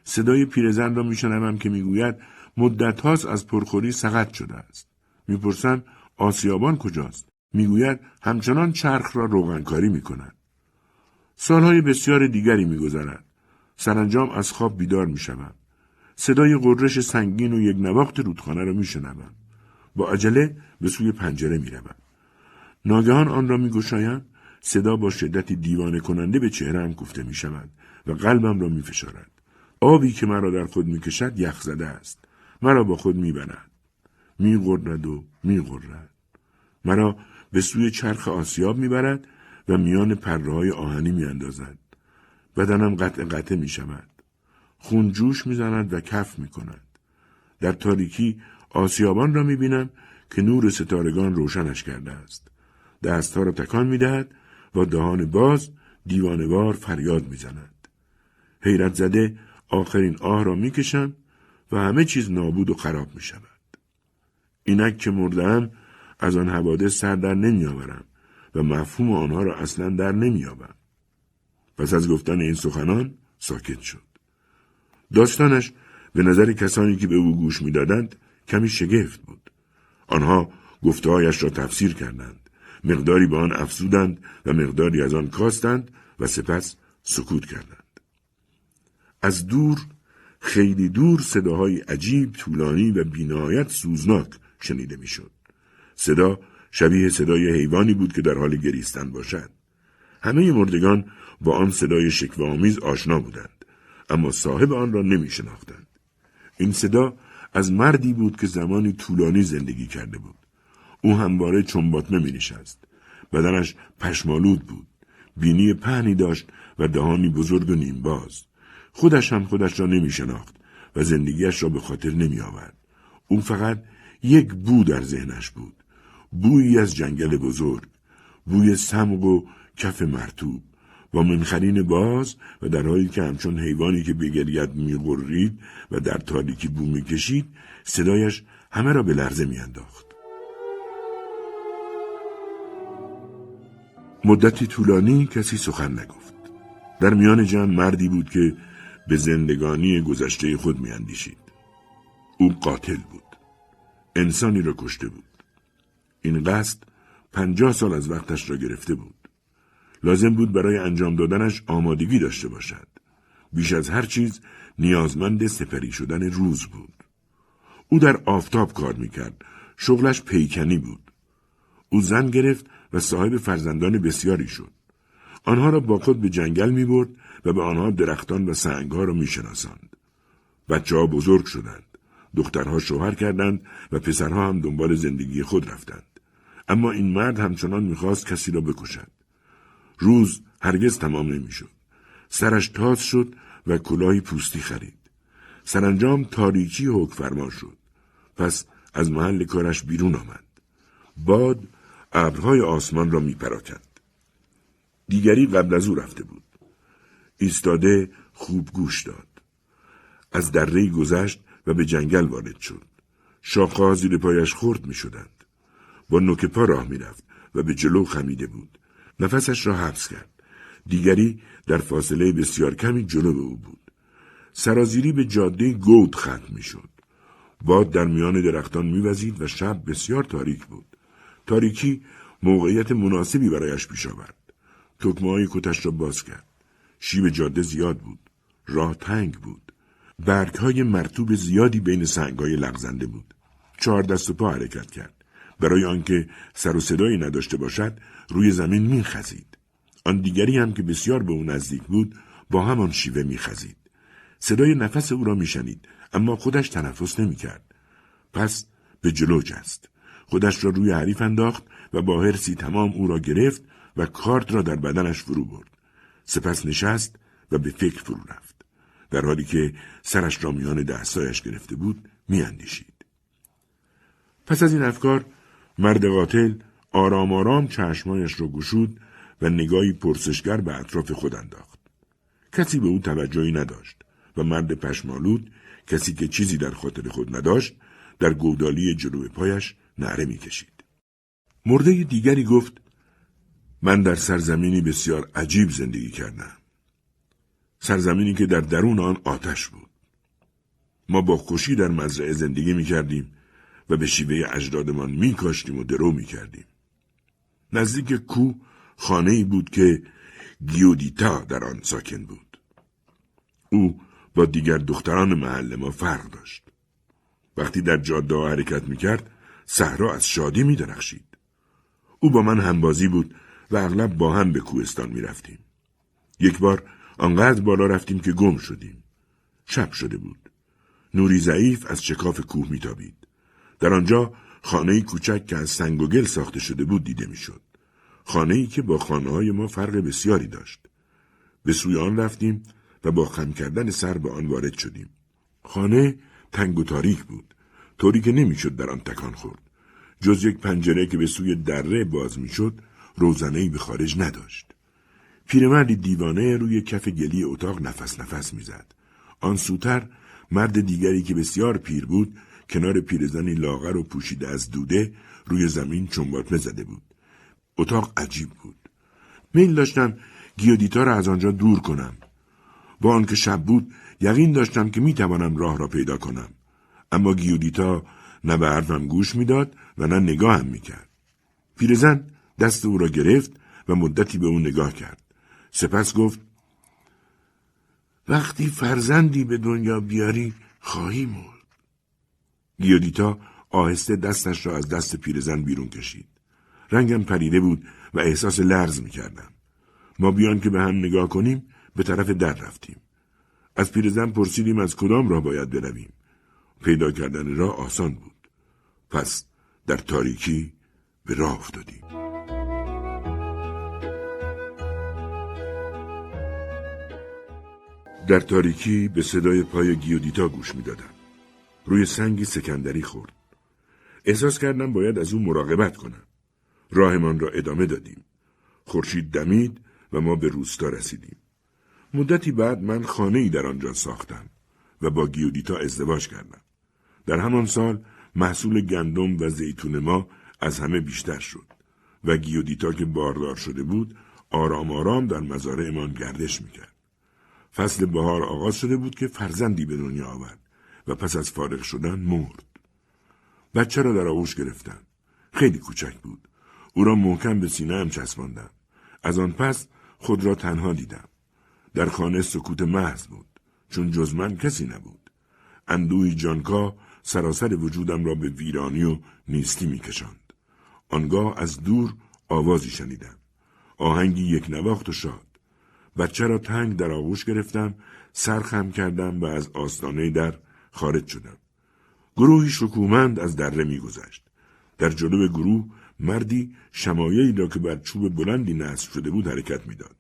صدای پیرزن را میشنوم که میگوید مدت هاست از پرخوری سقط شده است. میپرسم آسیابان کجاست؟ میگوید همچنان چرخ را روغنکاری میکند. سالهای بسیار دیگری میگذرد. سرانجام از خواب بیدار میشوم. صدای غرش سنگین و یک نواخت رودخانه را میشنوم. با عجله به سوی پنجره میروم. ناگهان آن را میگشایم. صدا با شدتی دیوانه کننده به چهره‌ام کوفته میشود و قلبم را میفشارد. آبی که مرا در خود میکشد یخ زده است. مرا با خود میبرد. میغرد و میغرد. مرا به سوی چرخ آسیاب میبرد و میان پره‌های آهنی میاندازد. بدنم قطع قطع می شود. خون جوش می زند و کف می کند. در تاریکی آسیابان را می بینم که نور ستارگان روشنش کرده است. دستها را تکان می دهد و دهان باز دیوانه‌وار فریاد می زند. حیرت زده آخرین آه را می کشم و همه چیز نابود و خراب می شود. اینک که مردم از آن حوادث سر در نمی آورم و مفهوم آنها را اصلا در نمی آورم. پس از گفتن این سخنان ساکت شد. داستانش به نظر کسانی که به او گوش می‌دادند کمی شگفت بود. آنها گفته‌هایش را تفسیر کردند، مقداری به آن افزودند و مقداری از آن کاستند و سپس سکوت کردند. از دور، خیلی دور، صداهای عجیب، طولانی و بی‌نهایت سوزناک شنیده می‌شد. صدا شبیه صدای حیوانی بود که در حال گریستن باشد. همه مردگان با آن صدای شکوه‌آمیز آشنا بودند، اما صاحب آن را نمی شناختند. این صدا از مردی بود که زمانی طولانی زندگی کرده بود. او همواره چنباتمه می نشست. بدنش پشمالود بود. بینی پهنی داشت و دهانی بزرگ و نیم باز. خودش هم خودش را نمی شناخت و زندگیش را به خاطر نمی آورد. او فقط یک بو در ذهنش بود. بویی از جنگل بزرگ، بوی سمغ و کف مرطوب. با منخرین باز و در حالی که همچون حیوانی که به گریت می‌غرید و در تاریکی بو می‌کشید، صدایش همه را به لرزه می‌انداخت. مدتی طولانی کسی سخن نگفت. در میان جمع مردی بود که به زندگانی گذشته خود می‌اندیشید. او قاتل بود. انسانی را کشته بود. این قصد پنجاه سال از وقتش را گرفته بود. لازم بود برای انجام دادنش آمادگی داشته باشد. بیش از هر چیز نیازمند سپری شدن روز بود. او در آفتاب کار میکرد. شغلش پیکنی بود. او زن گرفت و صاحب فرزندان بسیاری شد. آنها را با خود به جنگل میبرد و به آنها درختان و سنگها را میشناساند. بچه ها بزرگ شدند. دخترها شوهر کردند و پسرها هم دنبال زندگی خود رفتند. اما این مرد همچنان میخواست کسی را بکشد. روز هرگز تمام نمی شد. سرش تاز شد و کلاهی پوستی خرید. سرانجام تاریکی حکم فرما شد. پس از محل کارش بیرون آمد. باد ابرهای آسمان را می پراکند. دیگری قبل از او رفته بود. ایستاده خوب گوش داد. از دره‌ای گذشت و به جنگل وارد شد. شاخه‌ها زیر پایش خرد می شدند. با نوک پا راه می رفت و به جلو خمیده بود. نفسش را حبس کرد. دیگری در فاصله بسیار کمی جلو او بود. سرازیری به جاده گود ختم می شد. باد در میان درختان می وزید و شب بسیار تاریک بود. تاریکی موقعیت مناسبی برایش پیش آورد. تکمه‌های کتش را باز کرد. شیب جاده زیاد بود. راه تنگ بود. برگ‌های مرطوب زیادی بین سنگ‌های لغزنده بود. چهار دست و پا حرکت کرد. برای آنکه سر و صدایی نداشته باشد روی زمین میخزید. آن دیگری هم که بسیار به او نزدیک بود با همان شیوه میخزید. صدای نفس او را میشنید اما خودش تنفس نمیکرد. پس به جلو جست. خودش را روی حریف انداخت و با هرسی تمام او را گرفت و کارت را در بدنش فرو برد. سپس نشست و به فکر فرو رفت. در حالی که سرش را میان دستایش گرفته بود میاندیشید. پس از این افکار مرد قاتل آرام آرام چشمانش را گشود و نگاهی پرسشگر به اطراف خود انداخت. کسی به او توجهی نداشت و مرد پشمالود، کسی که چیزی در خاطر خود نداشت، در گودالی جلوی پایش نعره می کشید. مرده دیگری گفت: من در سرزمینی بسیار عجیب زندگی کردم. سرزمینی که در درون آن آتش بود. ما با خوشی در مزرعه زندگی می کردیم و به شیوه اجدادمان می کاشتیم و درو می کردیم. نزدیک کوه خانه‌ای بود که گیودیتا در آن ساکن بود. او با دیگر دختران محل ما فرق داشت. وقتی در جاده ها حرکت می کرد، صحرا از شادی می درخشید. او با من همبازی بود و اغلب با هم به کوهستان می رفتیم. یک بار آنقدر بالا رفتیم که گم شدیم. شب شده بود. نوری ضعیف از شکاف کوه می تابید. در آنجا خانه‌ای کوچک که از سنگ و گل ساخته شده بود دیده می‌شد. خانه‌ای که با خانه‌های ما فرق بسیاری داشت. به سوی آن رفتیم و با خم کردن سر به آن وارد شدیم. خانه تنگ و تاریک بود، طوری که نمی‌شد در آن تکان خورد. جز یک پنجره که به سوی دره باز می‌شد، روزنه‌ای به خارج نداشت. پیرمردی دیوانه روی کف گلی اتاق نفس نفس می‌زد. آن سوتر مرد دیگری که بسیار پیر بود، کنار پیرزنی لاغر و پوشیده از دوده روی زمین چنباتمه زده بود. اتاق عجیب بود. میل داشتم گیودیتا را از آنجا دور کنم. با آنکه شب بود یقین داشتم که میتوانم راه را پیدا کنم. اما گیودیتا نه به حرفم گوش میداد و نه نگاهم میکرد. پیرزن دست او را گرفت و مدتی به او نگاه کرد. سپس گفت: وقتی فرزندی به دنیا بیاری خواهی مرد. گیودیتا آهسته دستش را از دست پیرزن بیرون کشید. رنگم پریده بود و احساس لرز می کردم. ما بیان که به هم نگاه کنیم به طرف در رفتیم. از پیرزن پرسیدیم از کدام راه باید برویم. پیدا کردن راه آسان بود. پس در تاریکی به راه افتادیم. در تاریکی به صدای پای گیودیتا گوش می دادم. روی سنگی سکندری خورد. احساس کردم باید از او مراقبت کنم. راهمان را ادامه دادیم. خورشید دمید و ما به روستا رسیدیم. مدتی بعد من خانه‌ای در آنجا ساختم و با گیودیتا ازدواج کردم. در همان سال محصول گندم و زیتون ما از همه بیشتر شد و گیودیتا که باردار شده بود آرام آرام در مزارعمان گردش میکرد. فصل بهار آغاز شده بود که فرزندی به دنیا آورد و پس از فارغ شدن مرد. بچه را در آغوش گرفتم. خیلی کوچک بود. او را محکم به سینه هم چسباندم. از آن پس خود را تنها دیدم. در خانه سکوت محض بود، چون جز من کسی نبود. اندوهی جانکا سراسر وجودم را به ویرانی و نیستی می کشند. آنگاه از دور آوازی شنیدم. آهنگی یک نواخت و شاد. بچه را تنگ در آغوش گرفتم، سر خم کردم و از آستانه در خارج شدم. گروهی شکومند از دره میگذشت. در جلو گروه مردی شمایه‌ای را که بر چوب بلندی نصب شده بود حرکت میداد.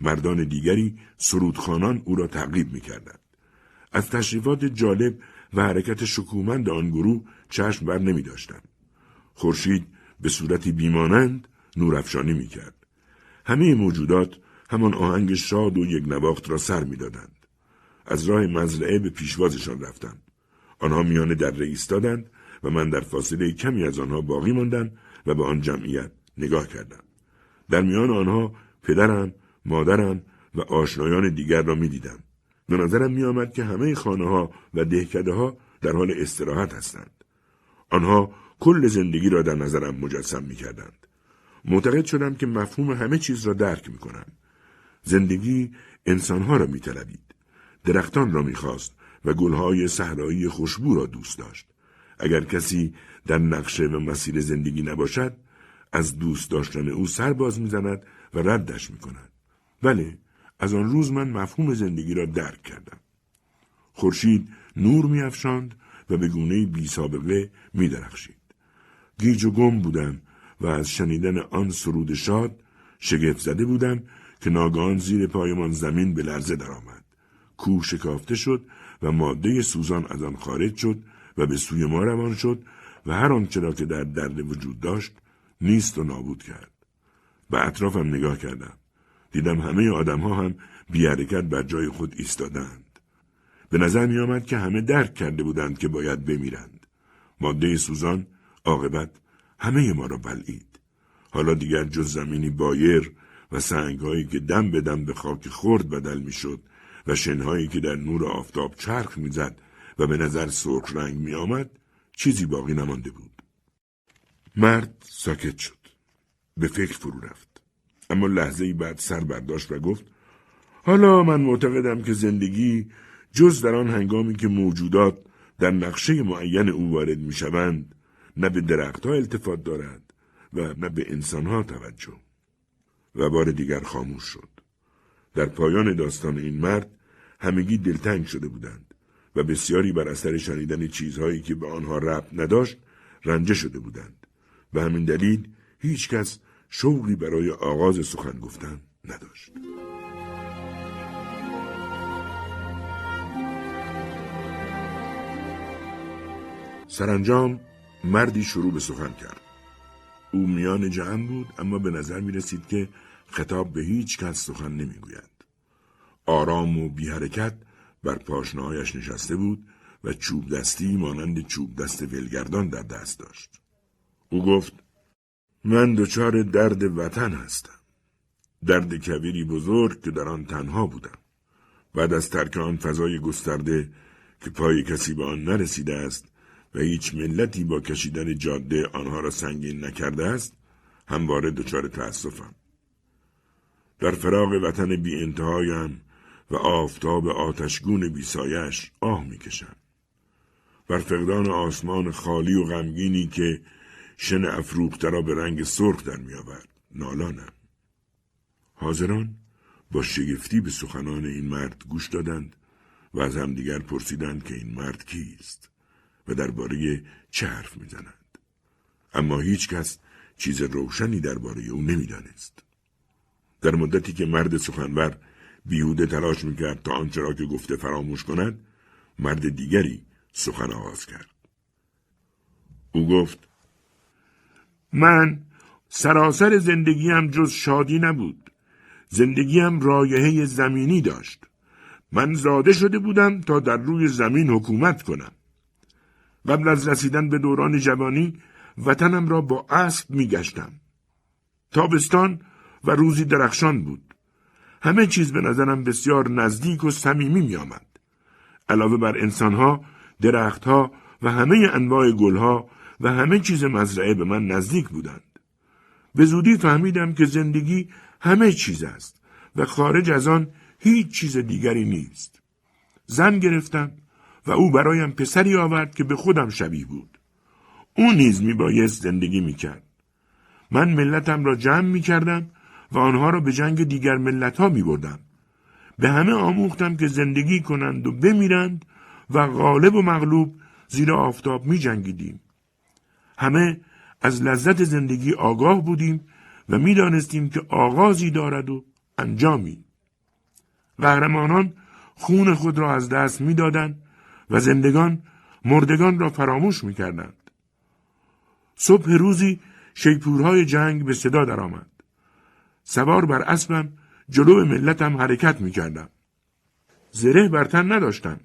مردان دیگری سرودخوانان او را تعقیب میکردند. از تشریفات جالب و حرکت شکومند آن گروه چشم بر نمیداشتم. خورشید به صورتی بیمانند نورافشانی میکرد. همه موجودات همان آهنگ شاد و یک نواخت را سر میدادند. از راه مزرعه به پیشوازشان رفتم. آنها میان دره ایستادند و من در فاصله کمی از آنها باقی ماندم و به آن جمعیت نگاه کردم. در میان آنها پدرم، مادرم و آشنایان دیگر را می دیدم. به نظرم می آمد که همه خانه ها و دهکده ها در حال استراحت هستند. آنها کل زندگی را در نظرم مجسم می کردند. معتقد شدم که مفهوم همه چیز را درک می کنم. زندگی انسانها را می طلبید. درختان را می خواست و گلهای صحرایی خوشبو را دوست داشت. اگر کسی در نقشه و مسیر زندگی نباشد، از دوست داشتن او سر باز می زند و ردش می کند. بله، از آن روز من مفهوم زندگی را درک کردم. خورشید نور می افشاند و به گونه بی سابقه می درخشید. گیج و گم بودم و از شنیدن آن سرود شاد شگفت زده بودم که ناگهان زیر پایمان زمین به لرزه درآمد. کوه شکافته شد و ماده سوزان از آن خارج شد و به سوی ما روان شد و هر آنچه را که در درد وجود داشت نیست و نابود کرد. به اطرافم نگاه کردم. دیدم همه آدم‌ها هم بی حرکت بر جای خود ایستادند. به نظر می آمد که همه درک کرده بودند که باید بمیرند. ماده سوزان عاقبت همه ما را بلعید. حالا دیگر جز زمینی بایر و سنگ‌هایی که دم به دم به خاک خرد بدل می‌شد و شن‌هایی که در نور آفتاب چرخ می‌زد و به نظر سرخ رنگ می‌آمد، چیزی باقی نمانده بود. مرد ساکت شد. به فکر فرو رفت. اما لحظه‌ای بعد سر برداشت و گفت: حالا من معتقدم که زندگی جز در آن هنگامی که موجودات در نقشه معین او وارد می‌شوند، نه به درخت‌ها التفات دارد و نه به انسان‌ها توجه. و بار دیگر خاموش شد. در پایان داستان این مرد همگی دلتنگ شده بودند و بسیاری بر اثر شنیدن چیزهایی که به آنها ربط نداشت رنجه شده بودند. به همین دلیل هیچ کس شوقی برای آغاز سخن گفتن نداشت. سرانجام مردی شروع به سخن کرد. او میان جمع بود، اما به نظر می رسید که خطاب به هیچ کس سخن نمی گوید. آرام و بی حرکت بر پاشنهایش نشسته بود و چوب دستی مانند چوب دست ولگردان در دست داشت. او گفت: من دچار درد وطن هستم. درد کبیری بزرگ که در آن تنها بودم. بعد از ترک آن فضای گسترده که پای کسی به آن نرسیده است و هیچ ملتی با کشیدن جاده آنها را سنگین نکرده است، همواره دچار تأسفم. در فراق وطن بی انتهایم و آفتاب آتشگون بی سایش آه می کشم. بر فقدان آسمان خالی و غمگینی که شن افروخته را به رنگ سرخ در می آورد نالانم. حاضران با شگفتی به سخنان این مرد گوش دادند و از هم دیگر پرسیدند که این مرد کیست و درباره چه حرف می زنند. اما هیچ کس چیز روشنی درباره او نمی دانست. در مدتی که مرد سخنور بیهوده تلاش می کرد تا آنچه را که گفته فراموش کند، مرد دیگری سخن آغاز کرد. او گفت: من سراسر زندگیم جز شادی نبود. زندگیم رایحه زمینی داشت. من زاده شده بودم تا در روی زمین حکومت کنم. قبل از رسیدن به دوران جوانی وطنم را با اسب می گشتم. تابستان و روزی درخشان بود. همه چیز به نظرم بسیار نزدیک و صمیمی می آمد. علاوه بر انسانها، درختها و همه انواع گلها و همه چیز مزرعه به من نزدیک بودند. به زودی فهمیدم که زندگی همه چیز است و خارج از آن هیچ چیز دیگری نیست. زن گرفتم و او برایم پسری آورد که به خودم شبیه بود. او نیز می بایست زندگی می کرد. من ملتم را جمع می کردم و آنها را به جنگ دیگر ملت ها می بردم. به همه آموختم که زندگی کنند و بمیرند و غالب و مغلوب زیر آفتاب می جنگیدیم. همه از لذت زندگی آگاه بودیم و می دانستیم که آغازی دارد و انجامی. قهرمانان خون خود را از دست می دادند و زندگان مردگان را فراموش می کردند. صبح روزی شیپورهای جنگ به صدا درآمد. سوار بر اسبم جلو ملتم حرکت می کردم. زره بر تن نداشتم،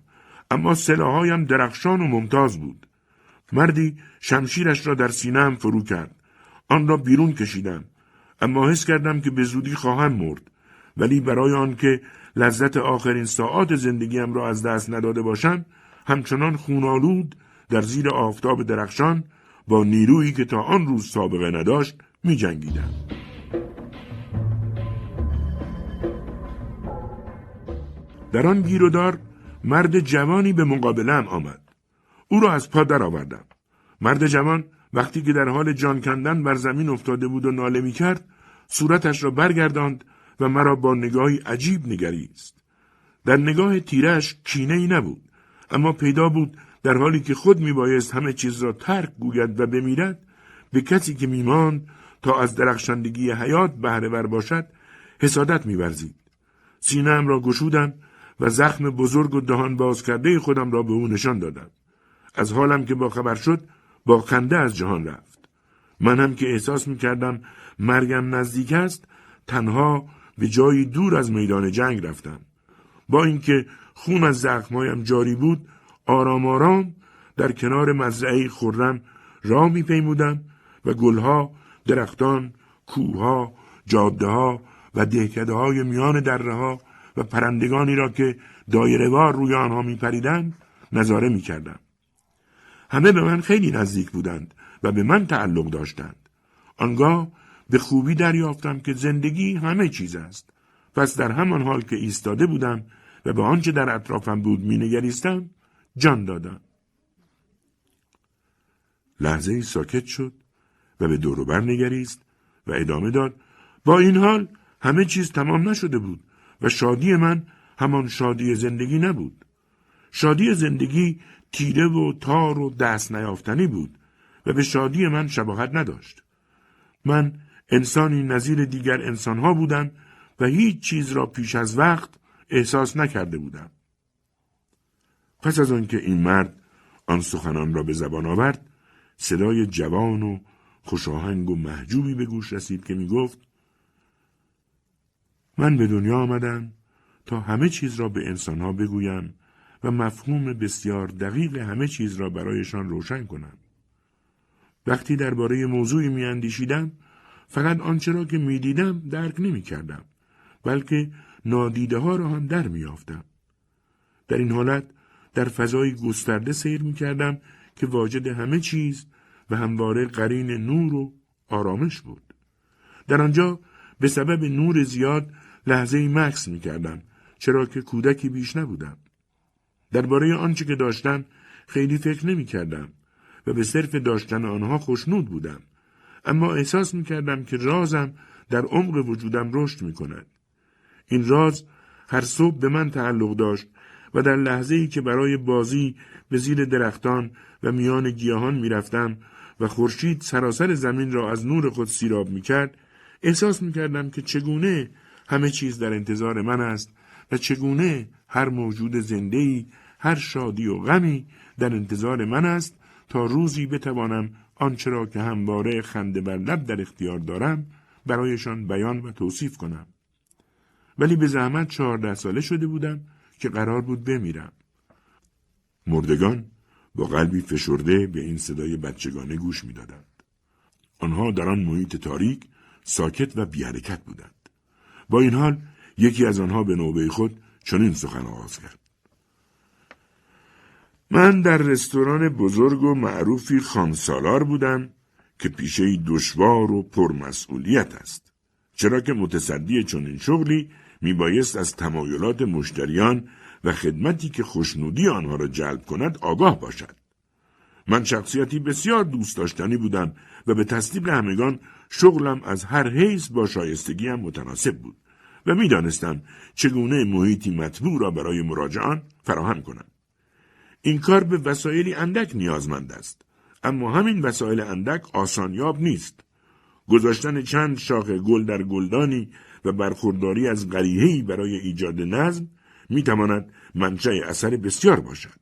اما سلاحایم درخشان و ممتاز بود. مردی شمشیرش را در سینه‌ام فرو کرد. آن را بیرون کشیدم، اما حس کردم که به زودی خواهم مرد. ولی برای آن که لذت آخرین ساعات زندگیم را از دست نداده باشم، همچنان خونالود در زیر آفتاب درخشان با نیرویی که تا آن روز سابقه نداشت می جنگیدند. در آن گیرودار مرد جوانی به مقابله‌ام آمد. او را از پا در آوردم. مرد جوان وقتی که در حال جان کندن بر زمین افتاده بود و ناله می کرد، صورتش را برگرداند و مرا با نگاهی عجیب نگریست. در نگاه تیره‌اش کینه‌ای نبود، اما پیدا بود در حالی که خود میبایست همه چیز را ترک گوید و بمیرد، به کسی که میماند تا از درخشندگی حیات بهره ور باشد حسادت می‌ورزید. سینه‌ام را گشودم و زخم بزرگ و دهان باز کرده خودم را به او نشان دادم. از حالم که با خبر شد با خنده از جهان رفت. من هم که احساس می‌کردم مرگم نزدیک است، تنها به جایی دور از میدان جنگ رفتم. با اینکه خون از زخم‌هایم جاری بود، آرام آرام در کنار مزرعه خرم راه میپیمودم و گلها، درختان، کوهها، جادهها و دهکده‌های میان دره‌ها و پرندگانی را که دایره‌وار روی آنها میپریدند نظاره میکردم. همه به من خیلی نزدیک بودند و به من تعلق داشتند. آنگاه به خوبی دریافتم که زندگی همه چیز است. پس در همان حال که ایستاده بودم و به آنچه در اطرافم بود مینگریستم، جان دادم. لحظه ای ساکت شد و به دور و بر نگریست و ادامه داد. با این حال همه چیز تمام نشده بود و شادی من همان شادی زندگی نبود. شادی زندگی تیره و تار و دست نیافتنی بود و به شادی من شباهت نداشت. من انسانی نظیر دیگر انسانها بودم و هیچ چیز را پیش از وقت احساس نکرده بودم. پس از آنکه این مرد آن سخنان را به زبان آورد، صدای جوان و خوشاهنگ و محجوبی به گوش رسید که می گفت: من به دنیا آمدم تا همه چیز را به انسانها بگویم و مفهوم بسیار دقیق همه چیز را برایشان روشن کنم. وقتی درباره موضوعی می اندیشیدم، فقط آنچه را که می دیدم درک نمی کردم، بلکه نادیده ها را هم در می آفتم. در این حالت در فضای گسترده سیر می کردم که واجد همه چیز و همواره قرین نور و آرامش بود. در آنجا به سبب نور زیاد لحظه‌ای مکث می کردم، چرا که کودکی بیش نبودم. درباره آنچه که داشتم خیلی فکر نمی کردم و به صرف داشتن آنها خوشنود بودم، اما احساس می کردم که رازم در عمق وجودم رشد می کند. این راز هر صبح به من تعلق داشت و در لحظه‌ای که برای بازی به زیر درختان و میان گیاهان می‌رفتم و خورشید سراسر زمین را از نور خود سیراب می‌کرد، احساس می‌کردم که چگونه همه چیز در انتظار من است و چگونه هر موجود زنده‌ای، هر شادی و غمی در انتظار من است تا روزی بتوانم آنچه را که همواره خنده بر لب در اختیار دارم برایشان بیان و توصیف کنم. ولی به زحمت چهارده ساله شده بودم که قرار بود بمیرم. مردگان با قلبی فشرده به این صدای بچگانه گوش می دادند. آنها در آن محیط تاریک ساکت و بی حرکت بودند. با این حال یکی از آنها به نوبه خود چنین سخن آغاز کرد: من در رستوران بزرگ و معروفی خانسالار بودم که پیشه‌ای دشوار و پرمسئولیت است، چرا که متصدی چنین شغلی میبایست از تمایلات مشتریان و خدمتی که خوشنودی آنها را جلب کند آگاه باشد. من شخصیتی بسیار دوست داشتنی بودم و به تصدیق همگان شغلم از هر حیث با شایستگیم متناسب بود و میدانستم چگونه محیطی مطبوع را برای مراجعان فراهم کنم. این کار به وسایلی اندک نیازمند است، اما همین وسایل اندک آسانیاب نیست. گذاشتن چند شاخه گل در گلدانی و برخورداری از قریحه‌ای برای ایجاد نظم می‌تواند منشأ اثر بسیار باشد،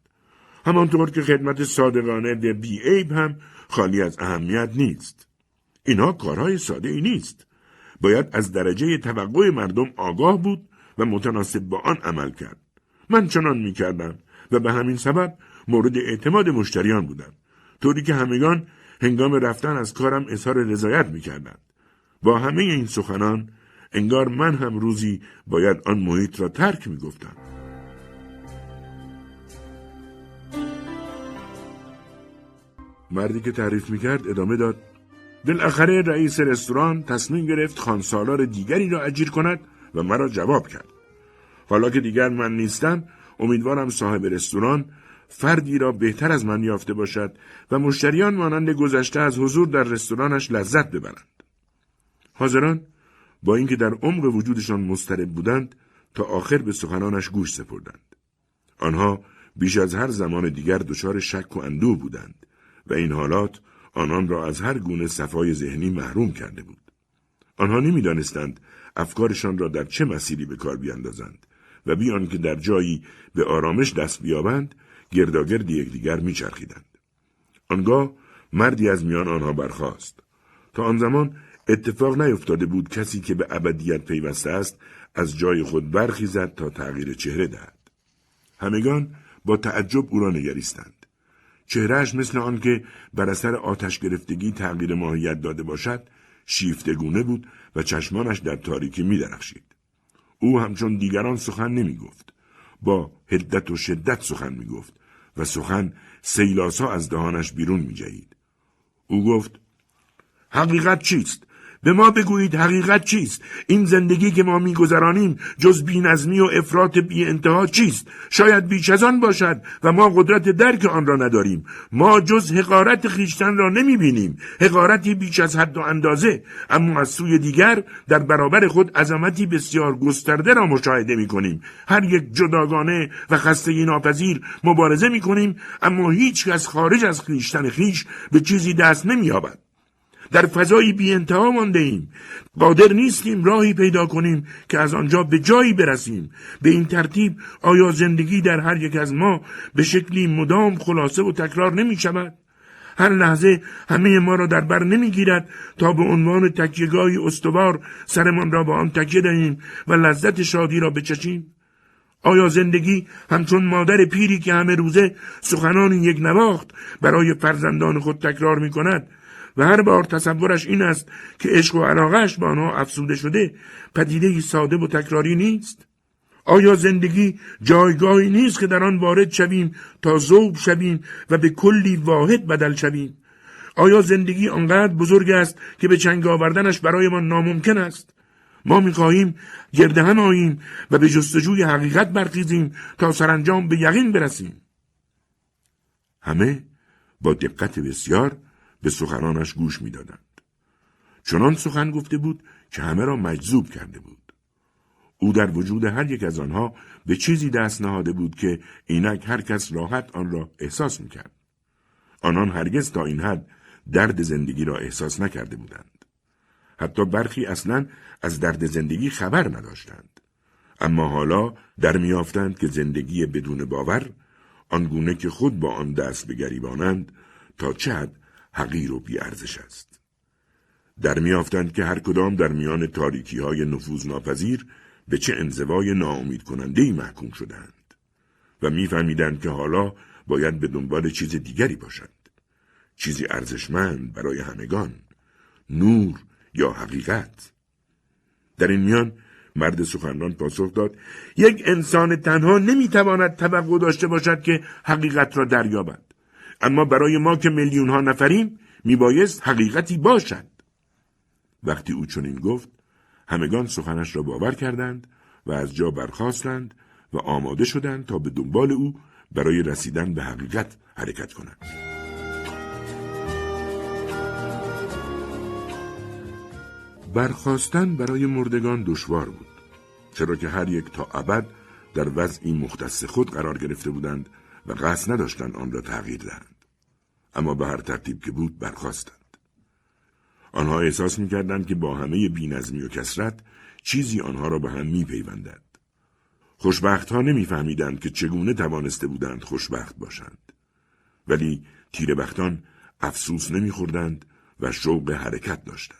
همانطور که خدمت صادقانه و بی‌عیب هم خالی از اهمیت نیست. اینها کارهای ساده‌ای نیست. باید از درجه توقع مردم آگاه بود و متناسب با آن عمل کرد. من چنان می‌کردم و به همین سبب مورد اعتماد مشتریان بودم، طوری که همگان هنگام رفتن از کارم اظهار رضایت می‌کردند. با همه این سخنان انگار من هم روزی باید آن محیط را ترک می‌گفتم. مردی که تعریف میکرد ادامه داد. بالاخره رئیس رستوران تصمیم گرفت خانسالار دیگری را اجیر کند و مرا جواب کرد. حالا که دیگر من نیستم، امیدوارم صاحب رستوران فردی را بهتر از من یافته باشد و مشتریان مانند گذشته از حضور در رستورانش لذت ببرند. حاضران با اینکه در عمق وجودشان مضطرب بودند، تا آخر به سخنانش گوش سپردند. آنها بیش از هر زمان دیگر دچار شک و اندوه بودند و این حالات آنان را از هر گونه صفای ذهنی محروم کرده بود. آنها نمی‌دانستند افکارشان را در چه مسیری به کار بیاندازند و بی آنکه در جایی به آرامش دست بیابند، گرداگرد یکدیگر می‌چرخیدند. آنگاه مردی از میان آنها برخاست. تا آن زمان اتفاق نیفتاده بود کسی که به ابدیت پیوسته است از جای خود برخیزد تا تغییر چهره دهد. همگان با تعجب او را نگریستند. چهرهش مثل آن که بر اثر آتش گرفتگی تغییر ماهیت داده باشد، شیفتگونه بود و چشمانش در تاریکی می درخشید. او همچون دیگران سخن نمی گفت. با حدت و شدت سخن می گفت و سخن سیلاسا از دهانش بیرون می جهید. او گفت: حقیقت چیست؟ به ما بگویید حقیقت چیست؟ این زندگی که ما می‌گذرانیم جز بی‌نظمی و افراط بی انتها چیست؟ شاید بیش از آن باشد و ما قدرت درک آن را نداریم. ما جز حقارت خویشتن را نمی‌بینیم، حقارتی بیش از حد و اندازه، اما از سوی دیگر در برابر خود عظمتی بسیار گسترده را مشاهده می‌کنیم. هر یک جداگانه و خستگی ناپذیر مبارزه می‌کنیم، اما هیچ کس خارج از خویشتن خویش به چیزی دست نمی‌یابد. در فضایی بی انتها مانده ایم. قادر نیستیم راهی پیدا کنیم که از آنجا به جایی برسیم. به این ترتیب آیا زندگی در هر یک از ما به شکلی مدام خلاصه و تکرار نمی شود؟ هر لحظه همه ما را در بر نمی گیرد تا به عنوان تکیه‌گاهی استوار سرمان را با آن تکیه دهیم و لذت شادی را بچشیم؟ آیا زندگی همچون مادر پیری که همه روزه سخنان یک نواخت برای فرزندان خود تکرار می کند و هر بار تصورش این است که عشق و علاقه‌اش به آنها افزوده شده، پدیده‌ای ساده و تکراری نیست؟ آیا زندگی جایگاهی نیست که در آن وارد شویم تا ذوب شویم و به کلی واحد بدل شویم؟ آیا زندگی آنقدر بزرگ است که به چنگ آوردنش برای ما ناممکن است؟ ما می‌خواهیم گرد هم آییم و به جستجوی حقیقت برخیزیم تا سرانجام به یقین برسیم. همه با دقت بسیار به سخنانش گوش می دادند. چنان سخن گفته بود که همه را مجذوب کرده بود. او در وجود هر یک از آنها به چیزی دست نهاده بود که اینک هر کس راحت آن را احساس می کرد. آنان هرگز تا این حد درد زندگی را احساس نکرده بودند. حتی برخی اصلاً از درد زندگی خبر نداشتند. اما حالا در می یافتند که زندگی بدون باور، آنگونه که خود با آن دست به گریبانند، تا چه حد حقیر و بی‌ارزش است. در میافتند که هر کدام در میان تاریکی‌های نفوذناپذیر به چه انزوای ناامید کننده‌ای محکوم شدند و میفهمیدند که حالا باید به دنبال چیز دیگری باشند، چیزی ارزشمند برای همگان، نور یا حقیقت. در این میان مرد سخنران پاسخ داد: یک انسان تنها نمیتواند توقع داشته باشد که حقیقت را دریابد، اما برای ما که میلیون ها نفریم میبایست حقیقتی باشد. وقتی او چنین گفت، همگان سخنش را باور کردند و از جا برخاستند و آماده شدند تا به دنبال او برای رسیدن به حقیقت حرکت کنند. برخاستن برای مردگان دشوار بود، چرا که هر یک تا ابد در وضعی مختص خود قرار گرفته بودند و قصد نداشتند آن را تغییر دهند. اما به هر ترتیب که بود برخاستند. آنها احساس می‌کردند که با همه بی‌نظمی و کثرت چیزی آنها را به هم می‌پیوندد. خوشبخت‌ها نمی‌فهمیدند که چگونه توانسته بودند خوشبخت باشند، ولی تیره‌بختان افسوس نمی‌خوردند و شوق حرکت داشتند.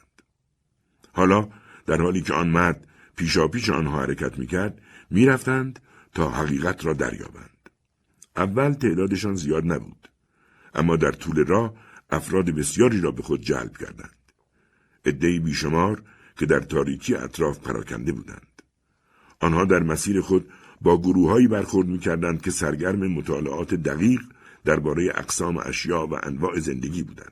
حالا در حالی که آن مرد پیشاپیش آنها حرکت می‌کرد، می‌رفتند تا حقیقت را دریابند. اول تعدادشان زیاد نبود، اما در طول راه افراد بسیاری را به خود جلب کردند. عده‌ای بیشمار که در تاریکی اطراف پراکنده بودند. آنها در مسیر خود با گروه‌هایی برخورد می‌کردند که سرگرم مطالعات دقیق درباره اقسام اشیا و انواع زندگی بودند.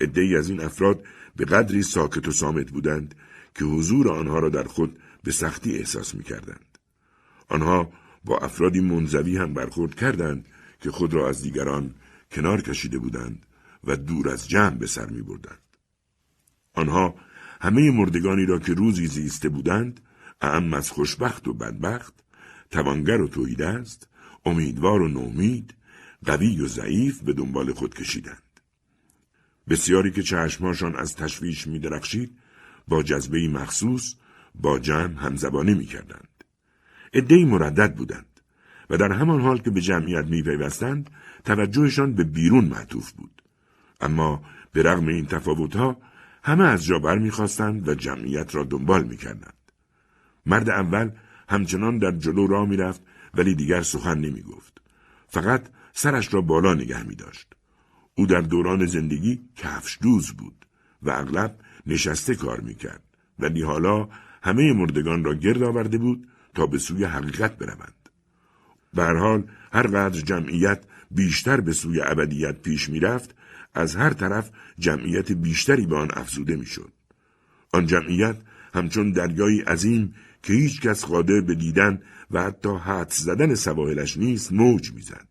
عده‌ای از این افراد به قدری ساکت و صامت بودند که حضور آنها را در خود به سختی احساس می‌کردند. آنها با افرادی منزوی هم برخورد کردند که خود را از دیگران کنار کشیده بودند و دور از جمع به سر می‌بردند. آنها همه مردگانی را که روزی زیسته بودند، اعم از خوشبخت و بدبخت، توانگر و تویدست، امیدوار و نومید، قوی و ضعیف به دنبال خود کشیدند. بسیاری که چشماشان از تشویش می درخشید، با جذبه‌ای مخصوص با جمع همزبانی می کردند. عده‌ای مردد بودند و در همان حال که به جمعیت می پیوستند، توجهشان به بیرون معطوف بود. اما به رغم این تفاوت‌ها، همه از جا بر می خواستند و جمعیت را دنبال می کردند. مرد اول همچنان در جلو راه می رفت ولی دیگر سخن نمی گفت. فقط سرش را بالا نگه می داشت. او در دوران زندگی کفش دوز بود و اغلب نشسته کار می کرد ولی حالا همه مردگان را گرد آورده بود تا به سوی حقیقت بروند. به هر حال هر قدر جمعیت بیشتر به سوی ابدیت پیش می رفت، از هر طرف جمعیت بیشتری به آن افزوده می شد. آن جمعیت همچون دریایی عظیم که هیچ کس قادر به دیدن و حتی حدس زدن سواحلش نیست موج می‌زد.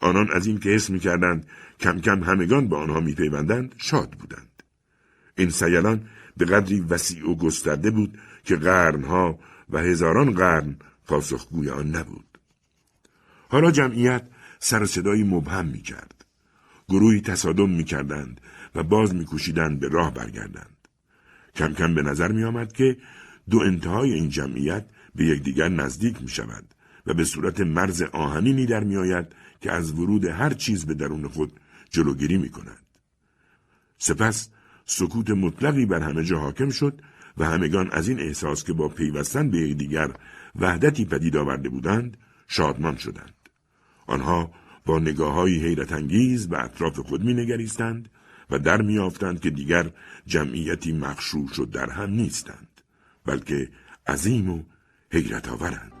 آنان از این که حس می‌کردند کم کم همگان به آنها می‌پیوندند شاد بودند. این سیلان به قدری وسیع و گسترده بود که قرنها و هزاران قرن پاسخگوی آن نبود. حالا جمعیت سر و صدایی مبهم می‌کرد. گروهی تصادم می‌کردند و باز می‌کوشیدند به راه برگردند. کم کم به نظر می‌آمد که دو انتهای این جمعیت به یکدیگر نزدیک می شود و به صورت مرز آهنینی در می آید که از ورود هر چیز به درون خود جلوگیری می کند. سپس سکوت مطلقی بر همه جا حاکم شد و همگان از این احساس که با پیوستن به یکدیگر وحدتی پدید آورده بودند شادمان شدند. آنها با نگاه‌های حیرت انگیز به اطراف خود می نگریستند و در می یافتند که دیگر جمعیتی مغشوش و درهم نیستند، بلکه عظیم و حیرت آورند.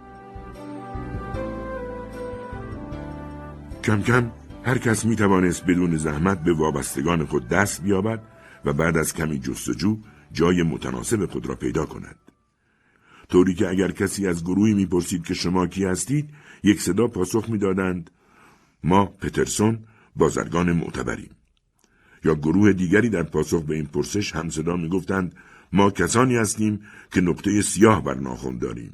کم کم هر کس می توانست بدون زحمت به وابستگان خود دست بیابد و بعد از کمی جستجو جای متناسب خود را پیدا کند. طوری که اگر کسی از گروهی می پرسید که شما کی هستید، یک صدا پاسخ می دادند ما پترسون بازرگان معتبریم. یا گروه دیگری در پاسخ به این پرسش همصدا می گفتند ما کسانی هستیم که نقطه سیاه بر ناخن داریم.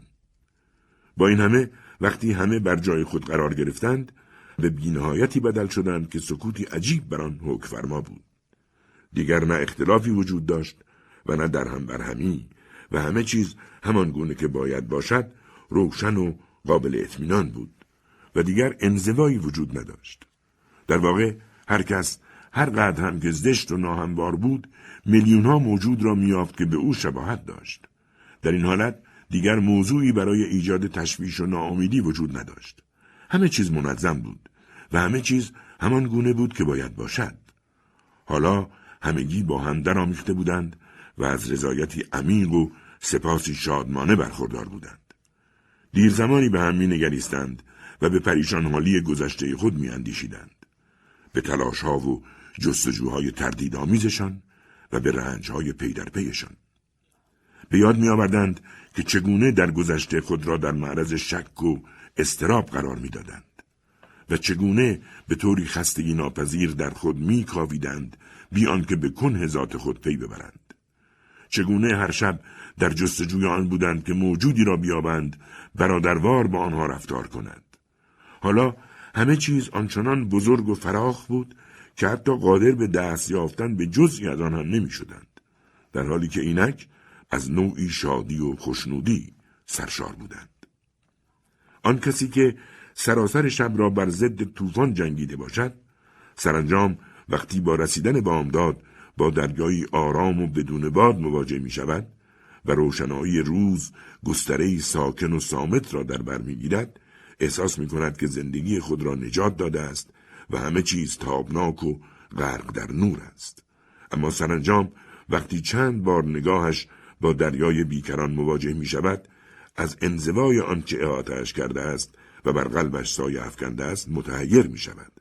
با این همه وقتی همه بر جای خود قرار گرفتند به بی‌نهایتی بدل شدند که سکوتی عجیب بر آن حکم فرما بود. دیگر نه اختلافی وجود داشت و نه درهم برهمی و همه چیز همان گونه که باید باشد روشن و قابل اطمینان بود و دیگر انزوایی وجود نداشت. در واقع هر کس هر قدر هم که زشت و ناهموار بود میلیون‌ها موجود را می‌یافت که به او شباهت داشت. در این حالت دیگر موضوعی برای ایجاد تشویش و ناامیدی وجود نداشت. همه چیز منظم بود و همه چیز همان گونه بود که باید باشد. حالا همگی با هم درآمیخته بودند و از رضایتی عمیق و سپاسی شادمانه برخوردار بودند. دیر زمانی به هم می‌نگریستند و به پریشان حالی گذشته خود می‌اندیشیدند، به تلاش‌ها و جستجوهای تردیدآمیزشان و به رنجهای پی در پیشان. به یاد می آوردند که چگونه در گذشته خود را در معرض شک و اضطراب قرار می دادند و چگونه به طوری خستگی ناپذیر در خود می کاویدند بی آنکه به کنه ذات خود پی ببرند. چگونه هر شب در جستجوی آن بودند که موجودی را بیابند برادروار با آنها رفتار کنند. حالا همه چیز آنچنان بزرگ و فراخ بود که حتی قادر به دست یافتن به جزئی از آن هم نمی شدند، در حالی که اینک از نوعی شادی و خوشنودی سرشار بودند. آن کسی که سراسر شب را بر ضد طوفان جنگیده باشد، سرانجام وقتی با رسیدن بامداد با دریایی آرام و بدون باد مواجه می شود و روشنایی روز گستره ساکن و صامت را در بر می گیرد، احساس می کند که زندگی خود را نجات داده است و همه چیز تابناک و غرق در نور است. اما سرانجام وقتی چند بار نگاهش با دریای بیکران مواجه می شود، از انزوای آنچه احاطه‌اش کرده است و بر قلبش سایه افکنده است متحیر می شود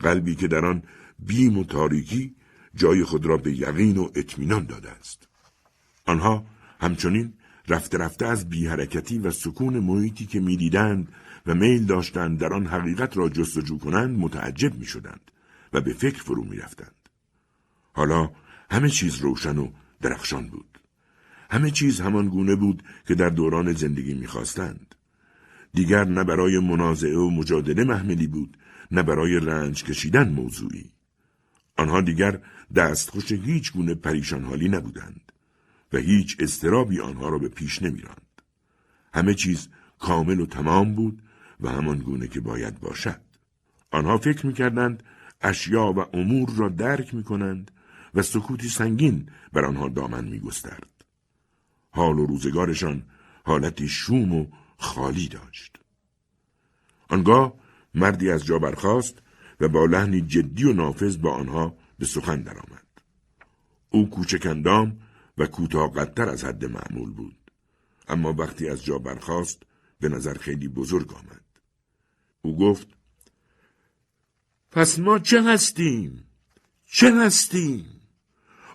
قلبی که در آن بیم و تاریکی جای خود را به یقین و اطمینان داده است. آنها همچنین رفته رفته از بی حرکتی و سکون محیطی که می دیدند و میل داشتند در آن حقیقت را جستجو کنند متعجب می شدند و به فکر فرو می رفتند. حالا همه چیز روشن و درخشان بود. همه چیز همان گونه بود که در دوران زندگی می خواستند. دیگر نه برای منازعه و مجادله محملی بود، نه برای رنج کشیدن موضوعی. آنها دیگر دستخوش هیچ گونه پریشان حالی نبودند و هیچ اضطرابی آنها را به پیش نمی‌راند. همه چیز کامل و تمام بود و همان گونه که باید باشد. آنها فکر می‌کردند اشیا و امور را درک می‌کنند و سکوتی سنگین بر آنها دامن می‌گسترد. حال و روزگارشان حالتی شوم و خالی داشت. آنگاه مردی از جا برخاست و با لحنی جدی و نافذ با آنها به سخن درآمد. او کوچکندام و کوتاه قدتر از حد معمول بود، اما وقتی از جا برخاست به نظر خیلی بزرگ آمد. او گفت: پس ما چه هستیم؟ چه هستیم؟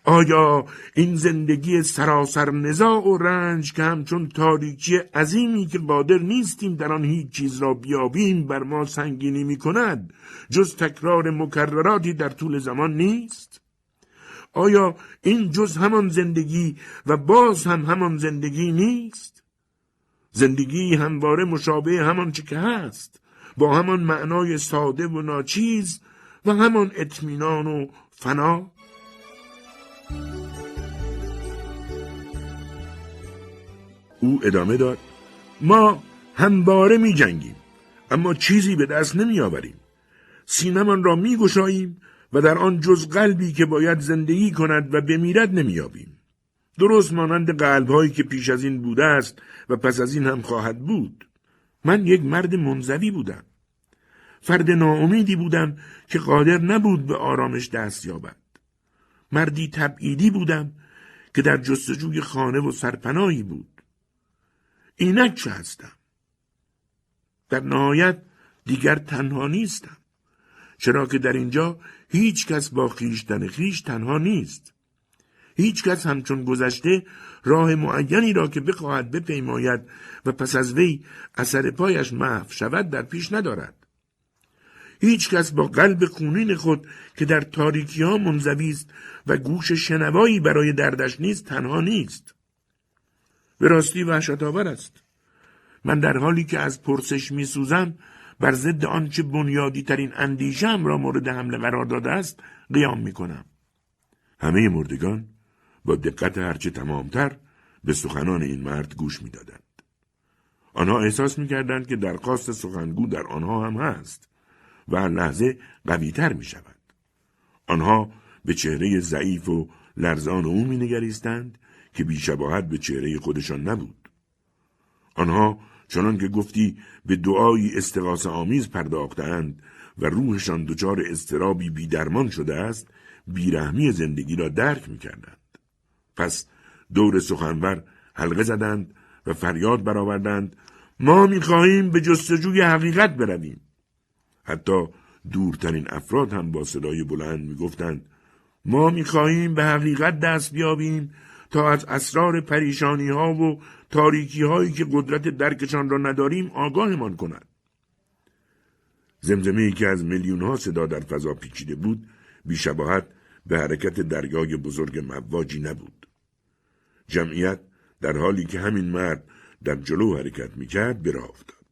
آیا این زندگی سراسر نزاع و رنج که همچون تاریکی عظیمی که قادر نیستیم در آن هیچ چیز را بیابیم بر ما سنگینی می کند جز تکرار مکرراتی در طول زمان نیست؟ آیا این جز همان زندگی و باز هم همان زندگی نیست؟ زندگی همواره مشابه همان چه که هست، با همان معنای ساده و ناچیز و همان اطمینان و فنا؟ او ادامه داد: ما همواره می جنگیم اما چیزی به دست نمی آوریم. سینمان را می گشاییم و در آن جز قلبی که باید زندگی کند و بمیرد نمی آبیم. درست مانند قلب هایی که پیش از این بوده است و پس از این هم خواهد بود. من یک مرد منزوی بودم، فرد ناامیدی بودم که قادر نبود به آرامش دست یابد. مردی تبعیدی بودم که در جستجوی خانه و سرپناهی بود. اینک چه هستم؟ در نهایت دیگر تنها نیستم، چرا که در اینجا هیچ کس با خیشتن خیش تنها نیست. هیچ کس همچون گذشته راه معینی را که بخواهد بپیماید و پس از وی اثر پایش محو شود در پیش ندارد. هیچ کس با قلب خونین خود که در تاریکی ها منزوی است و گوش شنوایی برای دردش نیست تنها نیست. به راستی وحشت‌آور است. من در حالی که از پرسش می سوزم بر ضد آنچه بنیادی ترین اندیشه‌ام را مورد حمله قرار داده است قیام می کنم. همه مردگان با دقت هرچه تمامتر به سخنان این مرد گوش می دادند. آنها احساس می کردند که درخواست سخنگو در آنها هم هست و هر لحظه قوی‌تر می شود. آنها به چهره ضعیف و لرزان او می نگریستند که بیشباهت به چهره خودشان نبود. آنها چنان که گفتی به دعایی استغاثه آمیز پرداختند و روحشان دچار اضطرابی بی‌درمان شده است، بیرحمی زندگی را درک می‌کردند. پس دور سخنور حلقه زدند و فریاد برآوردند: ما می‌خواهیم به جستجوی حقیقت برویم. حتی دورترین افراد هم با صدای بلند می‌گفتند: ما می‌خواهیم به حقیقت دست بیابیم تا از اسرار پریشانی ها و تاریکی هایی که قدرت درکشان را نداریم آگاهمان کند. زمزمه‌ای که از میلیون ها صدا در فضا پیچیده بود بی‌شباهت به حرکت دریای بزرگ مواجی نبود. جمعیت در حالی که همین مرد در جلو حرکت می‌کرد به راه افتاد.